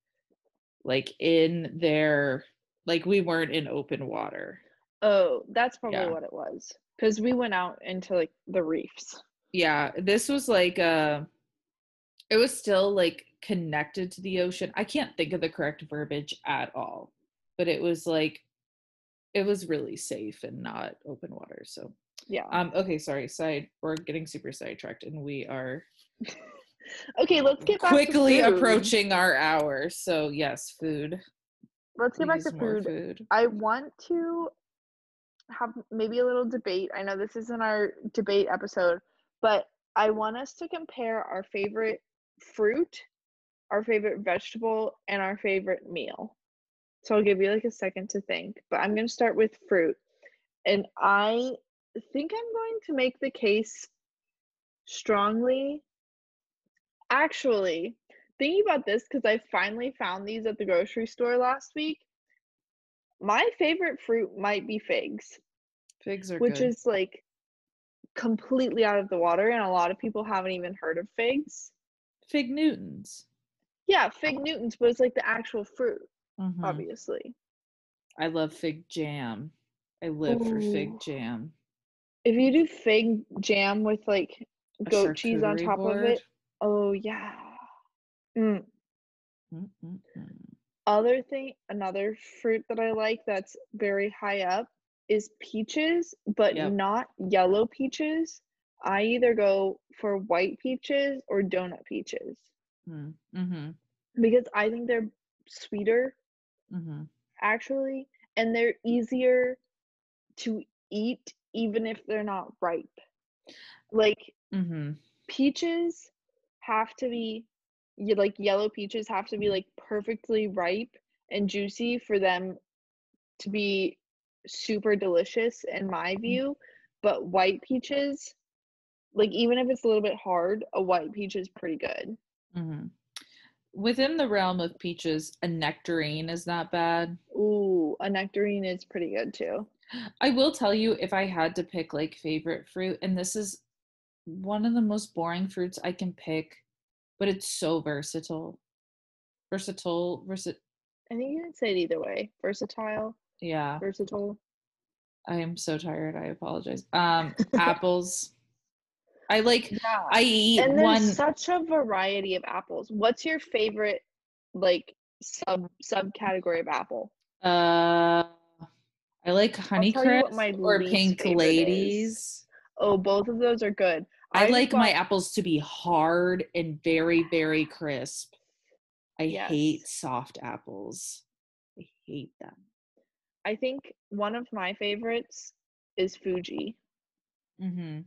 like in there, like we weren't in open water. Oh, that's probably yeah. what it was. Because we went out into like the reefs. Yeah, this was like uh it was still like connected to the ocean. I can't think of the correct verbiage at all, but it was like it was really safe and not open water. So yeah. Um. Okay. Sorry. Side. We're getting super sidetracked, and we are. Okay. Let's get back quickly to food. Approaching our hour. So yes, food. Let's get back to food. food. I want to have maybe a little debate. I know this isn't our debate episode, but I want us to compare our favorite fruit, our favorite vegetable, and our favorite meal. So I'll give you like a second to think, but I'm going to start with fruit. And I think I'm going to make the case strongly. Actually, thinking about this, because I finally found these at the grocery store last week, my favorite fruit might be figs. Figs are good. Which is like completely out of the water, and a lot of people haven't even heard of figs. Fig Newtons. Yeah, Fig Newtons, but it's like the actual fruit, mm-hmm. obviously. I love fig jam. I live Ooh. for fig jam. If you do fig jam with like a goat cheese on top board. of it, oh yeah. Mm. Other thing, another fruit that I like that's very high up is peaches, but yep. not yellow peaches. I either go for white peaches or donut peaches. Mm-hmm. Because I think they're sweeter, mm-hmm. actually, and they're easier to eat even if they're not ripe. Like, mm-hmm. peaches have to be, like, yellow peaches have to be, like, perfectly ripe and juicy for them to be super delicious in my view, but white peaches, like, even if it's a little bit hard, a white peach is pretty good. Mm-hmm. Within the realm of peaches, a nectarine is not bad. Ooh, a nectarine is pretty good too. I will tell you, if I had to pick like favorite fruit, and this is one of the most boring fruits I can pick, but it's so versatile. Versatile, versi- I think you can say it either way. Versatile. Yeah. Versatile. I am so tired. I apologize. Um, apples. I like, yeah. I eat and there's one. Such a variety of apples. What's your favorite, like, sub subcategory of apple? Uh, I like Honeycrisp or Pink Ladies. Is. Oh, both of those are good. I, I like want- my apples to be hard and very, very crisp. I yes. hate soft apples. I hate them. I think one of my favorites is Fuji. Mm-hmm.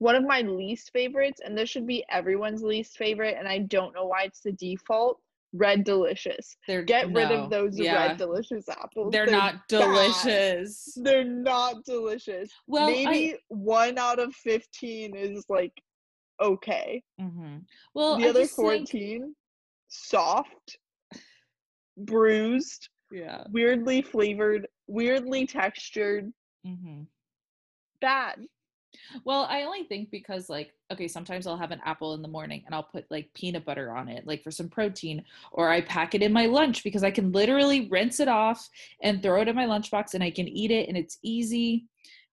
One of my least favorites, and this should be everyone's least favorite, and I don't know why it's the default, Red Delicious. They're, Get no. rid of those yeah. Red Delicious apples. They're, They're not bad. delicious. They're not delicious. Well, Maybe I, one out of fifteen is, like, okay. Mm-hmm. Well, The I other fourteen, think... soft, bruised, yeah, weirdly flavored, weirdly textured, mm-hmm. bad. Well, I only think because, like, okay, sometimes I'll have an apple in the morning and I'll put, like, peanut butter on it, like, for some protein, or I pack it in my lunch because I can literally rinse it off and throw it in my lunchbox and I can eat it and it's easy.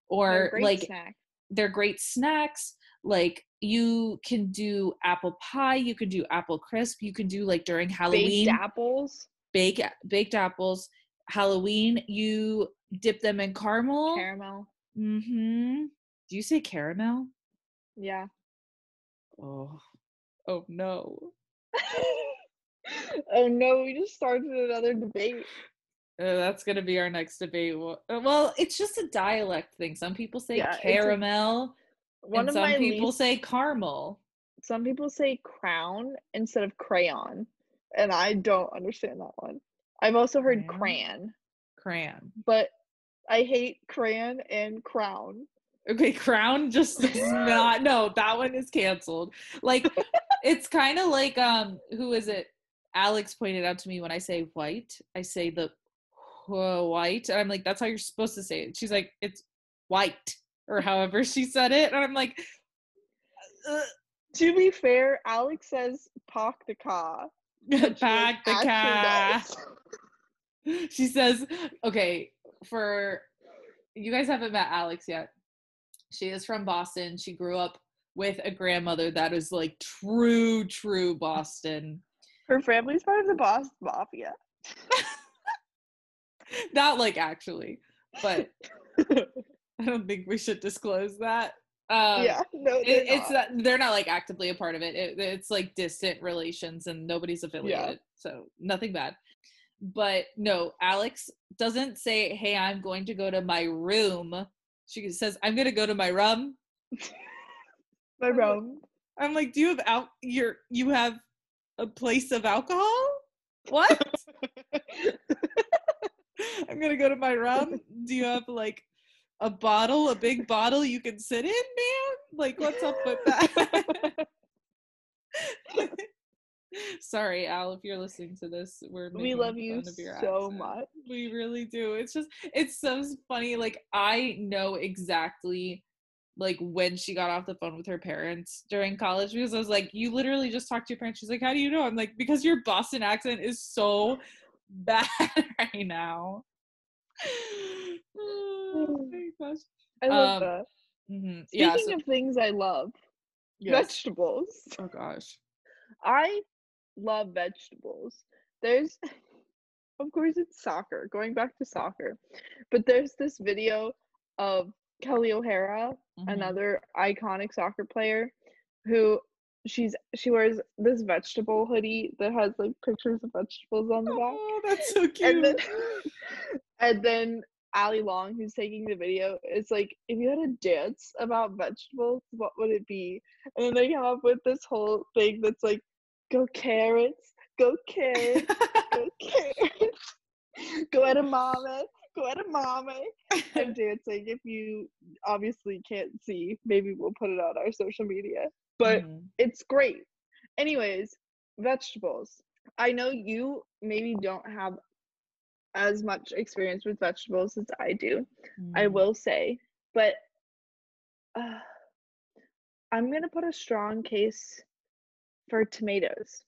Or, they're like, snack. they're great snacks. Like, you can do apple pie. You can do apple crisp. You can do, like, during Halloween. Baked apples. Bake, baked apples. Halloween, you dip them in caramel. Caramel. Mm-hmm. Do you say caramel? Yeah. Oh. Oh, no. Oh, no. We just started another debate. Uh, that's going to be our next debate. Well, well, it's just a dialect thing. Some people say yeah, caramel. A, one and of some my people least, say caramel. Some people say crown instead of crayon. And I don't understand that one. I've also heard crayon. Crayon. But I hate crayon and crown. Okay, crown just is not, no, that one is canceled. Like, it's kind of like, um, who is it? Alex pointed out to me when I say white, I say the uh, white, and I'm like, that's how you're supposed to say it. She's like, it's white, or however she said it, and I'm like, ugh. To be fair, Alex says "pak the ka." Pak the ka. She says, okay, for, you guys haven't met Alex yet. She is from Boston. She grew up with a grandmother that is, like, true, true Boston. Her family's part of the Boston Mafia. Not, like, actually, but I don't think we should disclose that. Um, yeah, no, it, it's not. They're not, like, actively a part of it. it. It's, like, distant relations, and nobody's affiliated, yeah. so nothing bad. But no, Alex doesn't say, hey, I'm going to go to my room. She says, I'm going to go to my rum. My rum. I'm like, do you have out? Al- your you have a place of alcohol? What? I'm going to go to my rum. Do you have like a bottle, a big bottle you can sit in, man? Like, what's up with that? Sorry, Al, if you're listening to this, we're we love you so much. We really do. It's just, it's so funny. Like, I know exactly like when she got off the phone with her parents during college, because I was like, you literally just talked to your parents. She's like, how do you know? I'm like, because your Boston accent is so bad right now. Oh my gosh, I love um, that. Mm-hmm. Speaking yeah, so- of things I love, yes. Vegetables. Oh gosh. I love vegetables. There's, of course, it's soccer, going back to soccer, but there's this video of Kelly O'Hara, mm-hmm. another iconic soccer player, who she's she wears this vegetable hoodie that has like pictures of vegetables on the back. Oh, that's so cute. And then, and then Allie Long, who's taking the video, is like, if you had a dance about vegetables, what would it be? And then they come up with this whole thing that's like, go carrots, go carrots, go carrots, go edamame, go edamame. I'm dancing. If you obviously can't see, maybe we'll put it on our social media. But mm. it's great. Anyways, vegetables. I know you maybe don't have as much experience with vegetables as I do, mm. I will say, but uh, I'm gonna put a strong case for tomatoes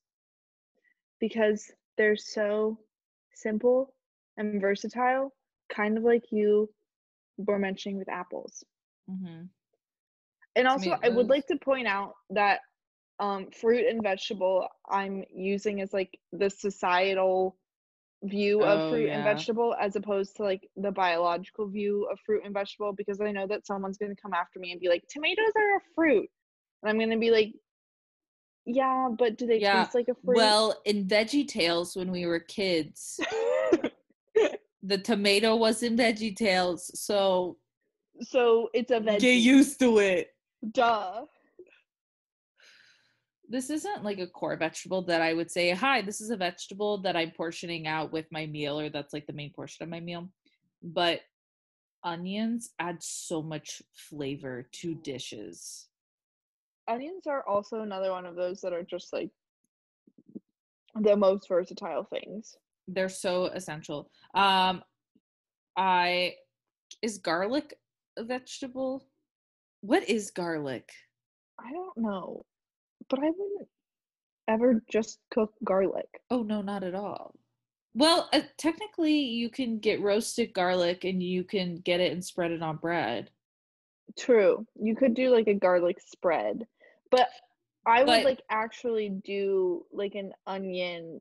because they're so simple and versatile, kind of like you were mentioning with apples. Mm-hmm. And also, tomatoes. I would like to point out that um, fruit and vegetable I'm using as like the societal view of oh, fruit yeah. and vegetable as opposed to like the biological view of fruit and vegetable, because I know that someone's going to come after me and be like, tomatoes are a fruit, and I'm going to be like, yeah, but do they yeah. taste like a fruit? Well, in VeggieTales when we were kids, the tomato was in VeggieTales, so so it's a veggie. Get used to it. Duh. This isn't like a core vegetable that I would say, hi, this is a vegetable that I'm portioning out with my meal, or that's like the main portion of my meal. But onions add so much flavor to dishes. Onions are also another one of those that are just like the most versatile things. They're so essential. Um, I, is garlic a vegetable? What is garlic? I don't know. But I wouldn't ever just cook garlic. Oh, no, not at all. Well, uh, technically, you can get roasted garlic and you can get it and spread it on bread. True. You could do, like, a garlic spread. But I would, but, like, actually do, like, an onion,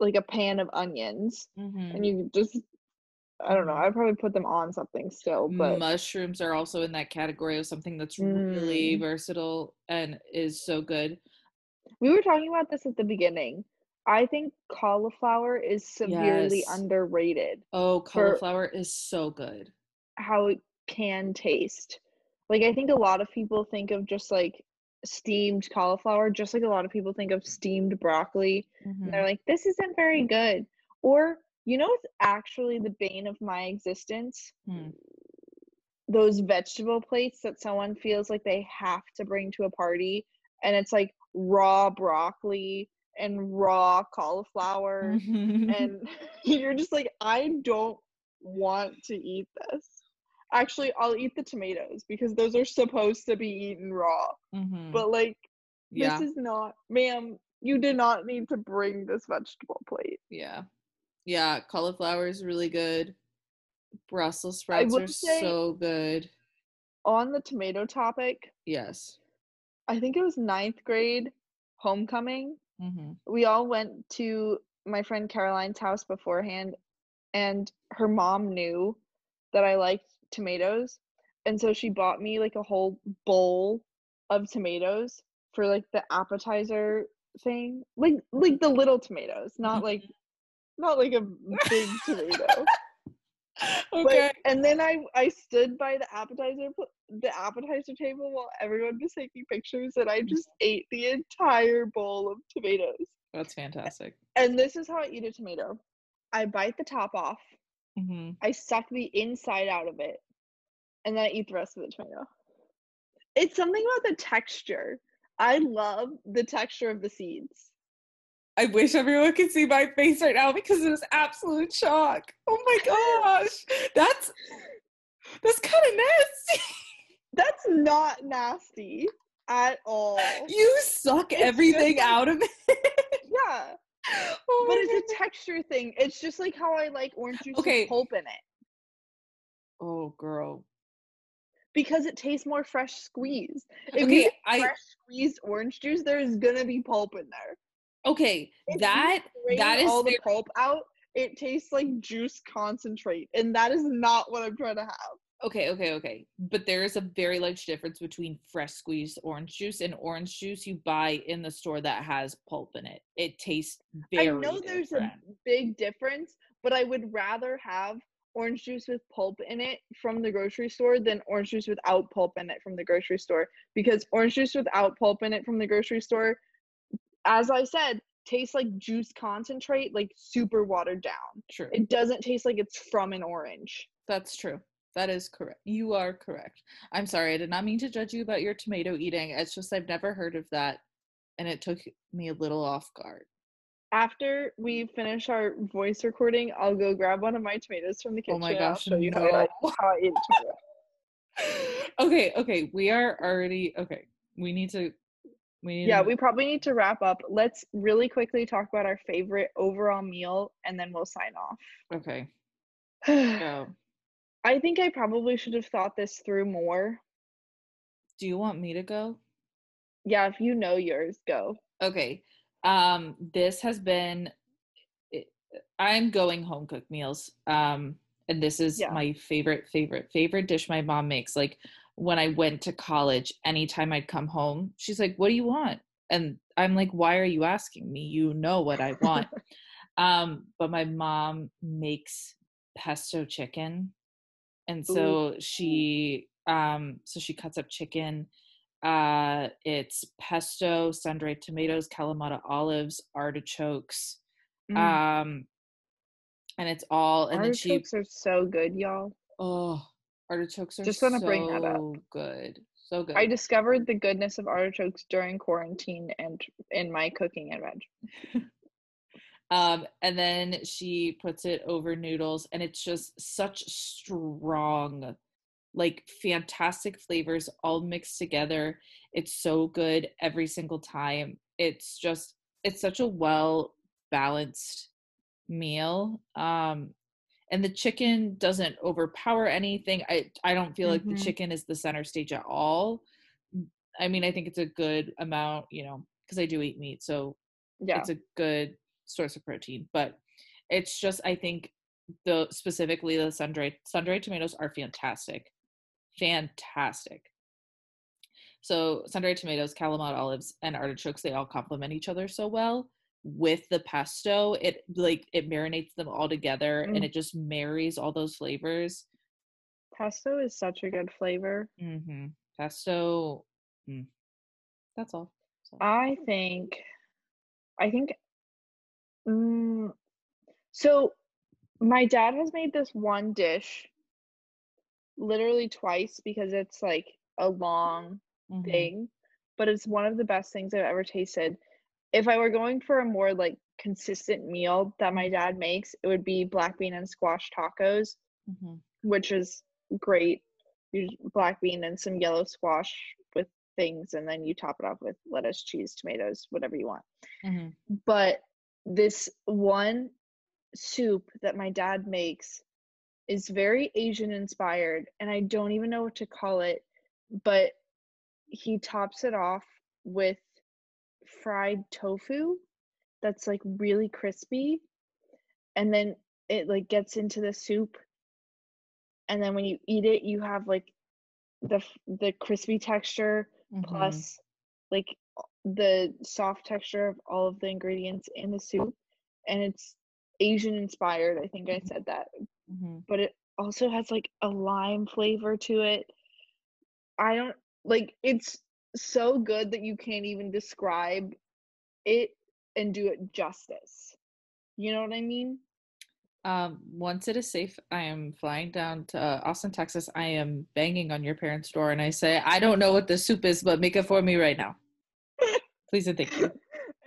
like, a pan of onions. Mm-hmm. And you just, I don't know, I'd probably put them on something still. But mushrooms are also in that category of something that's really mm. versatile and is so good. We were talking about this at the beginning. I think cauliflower is severely yes. underrated. Oh, cauliflower is so good. How it can taste. Like, I think a lot of people think of just like steamed cauliflower, just like a lot of people think of steamed broccoli. Mm-hmm. And they're like, this isn't very good. Or, you know what's actually the bane of my existence? Hmm. Those vegetable plates that someone feels like they have to bring to a party, and it's like raw broccoli and raw cauliflower, mm-hmm. and you're just like, I don't want to eat this. Actually, I'll eat the tomatoes because those are supposed to be eaten raw. Mm-hmm. But like, yeah. this is not, ma'am, you did not need to bring this vegetable plate. Yeah. Yeah, cauliflower is really good. Brussels sprouts are so good. On the tomato topic, yes. I think it was ninth grade homecoming. Mm-hmm. We all went to my friend Caroline's house beforehand, and her mom knew that I liked tomatoes. And so she bought me like a whole bowl of tomatoes for like the appetizer thing. Like like the little tomatoes, not like not like a big tomato. Okay. But, and then I I stood by the appetizer the appetizer table while everyone was taking pictures, and I just ate the entire bowl of tomatoes. That's fantastic. And this is how I eat a tomato. I bite the top off. Mm-hmm. I suck the inside out of it, and then I eat the rest of the tomato. It's something about the texture. I love the texture of the seeds. I wish everyone could see my face right now because it was absolute shock. Oh my gosh. That's that's kind of nasty. That's not nasty at all. You suck it's everything just, out of it. Yeah. Oh but it's goodness. A texture thing. It's just like how I like orange juice okay. with pulp in it. Oh, girl. Because it tastes more fresh squeezed. If okay, you I, fresh squeezed orange juice, there's gonna be pulp in there. Okay, if that that is all the pulp out. It tastes like juice concentrate, and that is not what I'm trying to have. Okay, okay, okay. But there is a very large difference between fresh squeezed orange juice and orange juice you buy in the store that has pulp in it. It tastes very. I know there's different. a big difference, but I would rather have orange juice with pulp in it from the grocery store than orange juice without pulp in it from the grocery store, because orange juice without pulp in it from the grocery store, as I said, tastes like juice concentrate, like super watered down. True. It doesn't taste like it's from an orange. That's true. That is correct. You are correct. I'm sorry. I did not mean to judge you about your tomato eating. It's just I've never heard of that, and it took me a little off guard. After we finish our voice recording, I'll go grab one of my tomatoes from the kitchen. Oh my gosh, I'll show you no. how, I, how I eat tomato. Okay, okay. We are already okay. We need to we need Yeah, to... we probably need to wrap up. Let's really quickly talk about our favorite overall meal, and then we'll sign off. Okay. Go. I think I probably should have thought this through more. Do you want me to go? Yeah, if you know yours, go. Okay. Um, this has been, it, I'm going home cooked meals. Um, and this is yeah. my favorite, favorite, favorite dish my mom makes. Like when I went to college, anytime I'd come home, she's like, what do you want? And I'm like, why are you asking me? You know what I want. um, but my mom makes pesto chicken. And so Ooh. she, um, so she cuts up chicken. Uh, it's pesto, sun-dried tomatoes, Kalamata olives, artichokes, mm. um, and it's all. And artichokes then she, are so good, y'all. Oh, artichokes are just want to so bring that up. Good, so good. I discovered the goodness of artichokes during quarantine and in my cooking and veg. um, and then she puts it over noodles, and it's just such strong. Like fantastic flavors all mixed together. It's so good every single time. It's just, it's such a well balanced meal. Um, and the chicken doesn't overpower anything. I, I don't feel mm-hmm. like the chicken is the center stage at all. I mean, I think it's a good amount, you know, because I do eat meat. So yeah. It's a good source of protein. But it's just, I think the specifically the sun-dried, sun-dried tomatoes are fantastic. Fantastic. So sun-dried tomatoes, Kalamata olives, and artichokes, they all complement each other so well. With the pesto, it like it marinates them all together mm. and it just marries all those flavors. Pesto is such a good flavor. Mm-hmm. Pesto, mm. that's all. So. I think, I think, mm, so my dad has made this one dish literally twice because it's like a long mm-hmm. thing, but it's one of the best things I've ever tasted. If I were going for a more like consistent meal that my dad makes, it would be black bean and squash tacos, mm-hmm. which is great. You black bean and some yellow squash with things, and then you top it off with lettuce, cheese, tomatoes, whatever you want. Mm-hmm. But this one soup that my dad makes is very Asian inspired, and I don't even know what to call it, but he tops it off with fried tofu that's like really crispy, and then it like gets into the soup, and then when you eat it you have like the the crispy texture mm-hmm. plus like the soft texture of all of the ingredients in the soup, and it's Asian inspired. I think I said that. Mm-hmm. But it also has like a lime flavor to it. I don't like it's so good that you can't even describe it and do it justice. You know what I mean? Um, once it is safe, I am flying down to uh, Austin, Texas. I am banging on your parents' door and I say, I don't know what the soup is, but make it for me right now. Please and thank you.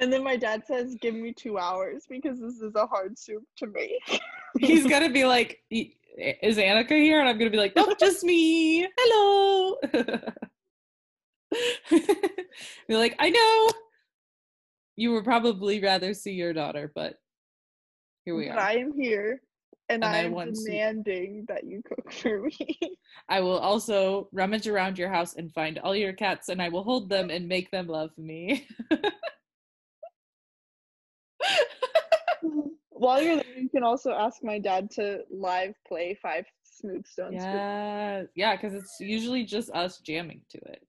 And then my dad says, give me two hours because this is a hard soup to make. He's going to be like, is Annika here? And I'm going to be like, nope, just me. Hello. Be like, I know. You would probably rather see your daughter, but here we are. But I am here, and, and I am I demanding to... that you cook for me. I will also rummage around your house and find all your cats, and I will hold them and make them love me. While you're there, you can also ask my dad to live play Five Smooth Stones. Yeah, yeah, because it's usually just us jamming to it.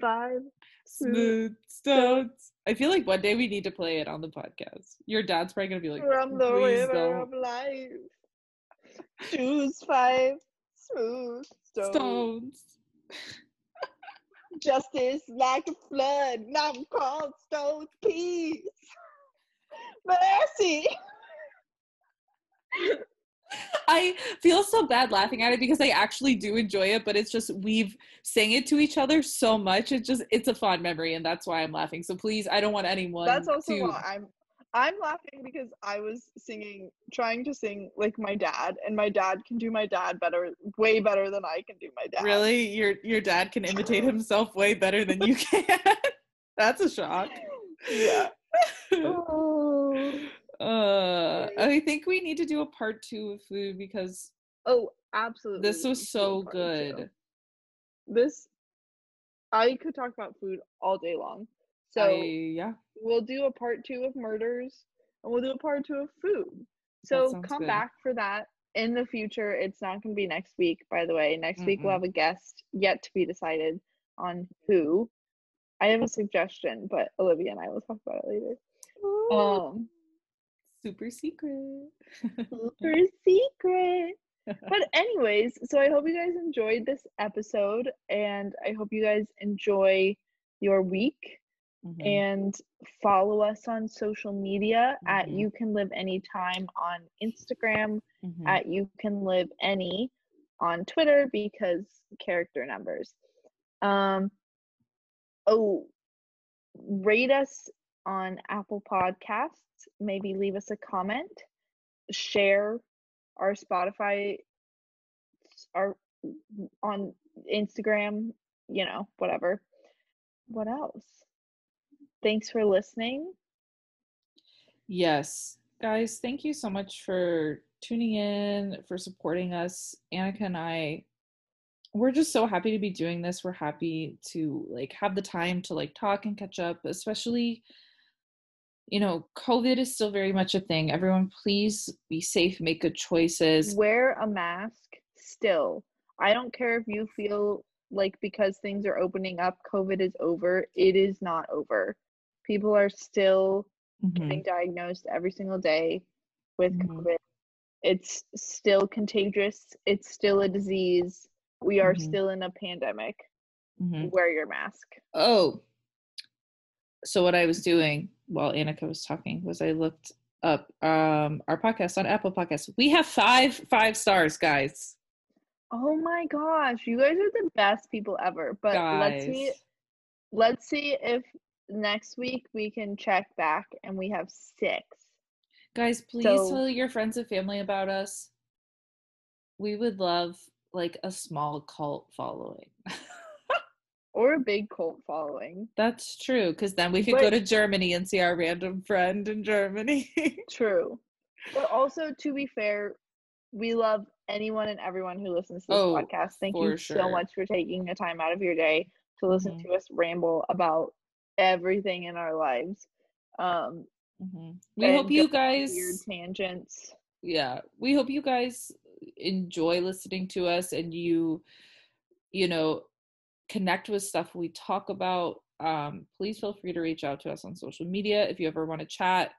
Five Smooth Stones. I feel like one day we need to play it on the podcast. Your dad's probably gonna be like, from the river don't. Of life, choose five smooth stones. stones. Justice like a flood, now I'm called stones. Peace, mercy. I feel so bad laughing at it because I actually do enjoy it, but it's just we've sang it to each other so much. It's just it's a fond memory, and that's why I'm laughing. So please, I don't want anyone. That's also to... why I'm I'm laughing because I was singing, trying to sing like my dad, and my dad can do my dad better, way better than I can do my dad. Really, your your dad can imitate himself way better than you can. That's a shock. Yeah. Oh. Uh, I think we need to do a part two of food because oh, absolutely, this was so good. Two. This I could talk about food all day long. So I, yeah, we'll do a part two of murders and we'll do a part two of food. So come good. back for that in the future. It's not going to be next week, by the way. Next Mm-mm. week we'll have a guest yet to be decided on who. I have a suggestion, but Olivia and I will talk about it later. Ooh. Um. Super secret. Super secret. But anyways, so I hope you guys enjoyed this episode and I hope you guys enjoy your week mm-hmm. and follow us on social media mm-hmm. at You Can Live Anytime on Instagram, mm-hmm. at You Can Live Any on Twitter because character numbers. Um, oh, rate us on Apple Podcasts. Maybe leave us a comment, share our Spotify, our on Instagram, you know, whatever. What else? Thanks for listening. Yes, guys, thank you so much for tuning in, for supporting us. Annika and I, we're just so happy to be doing this. We're happy to like have the time to like talk and catch up, especially you know, COVID is still very much a thing. Everyone, please be safe, make good choices. Wear a mask still. I don't care if you feel like because things are opening up, COVID is over. It is not over. People are still mm-hmm. getting diagnosed every single day with mm-hmm. COVID. It's still contagious. It's still a disease. We are mm-hmm. still in a pandemic. Mm-hmm. Wear your mask. Oh, so what I was doing while Annika was talking was I looked up um our podcast on Apple Podcasts. We have five five stars, guys. Oh my gosh, you guys are the best people ever. But guys. let's see let's see if next week we can check back and we have six. Guys, please so, tell your friends and family about us. We would love like a small cult following. Or a big cult following. That's true, because then we could but, go to Germany and see our random friend in Germany. True. But also, to be fair, we love anyone and everyone who listens to this oh, podcast. Thank you sure. so much for taking the time out of your day to listen mm-hmm. to us ramble about everything in our lives. Um, mm-hmm. We hope you guys... Weird tangents. Yeah. We hope you guys enjoy listening to us and you, you know... connect with stuff we talk about. Um please feel free to reach out to us on social media if you ever want to chat.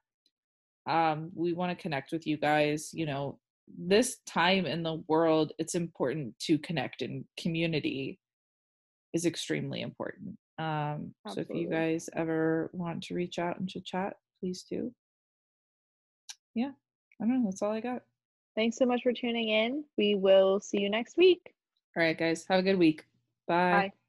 Um, we want to connect with you guys. You know, this time in the world, it's important to connect, and community is extremely important. Um, so if you guys ever want to reach out and to chat, please do. Yeah, I don't know. That's all I got. Thanks so much for tuning in. We will see you next week. All right, guys. Have a good week. Bye. Bye.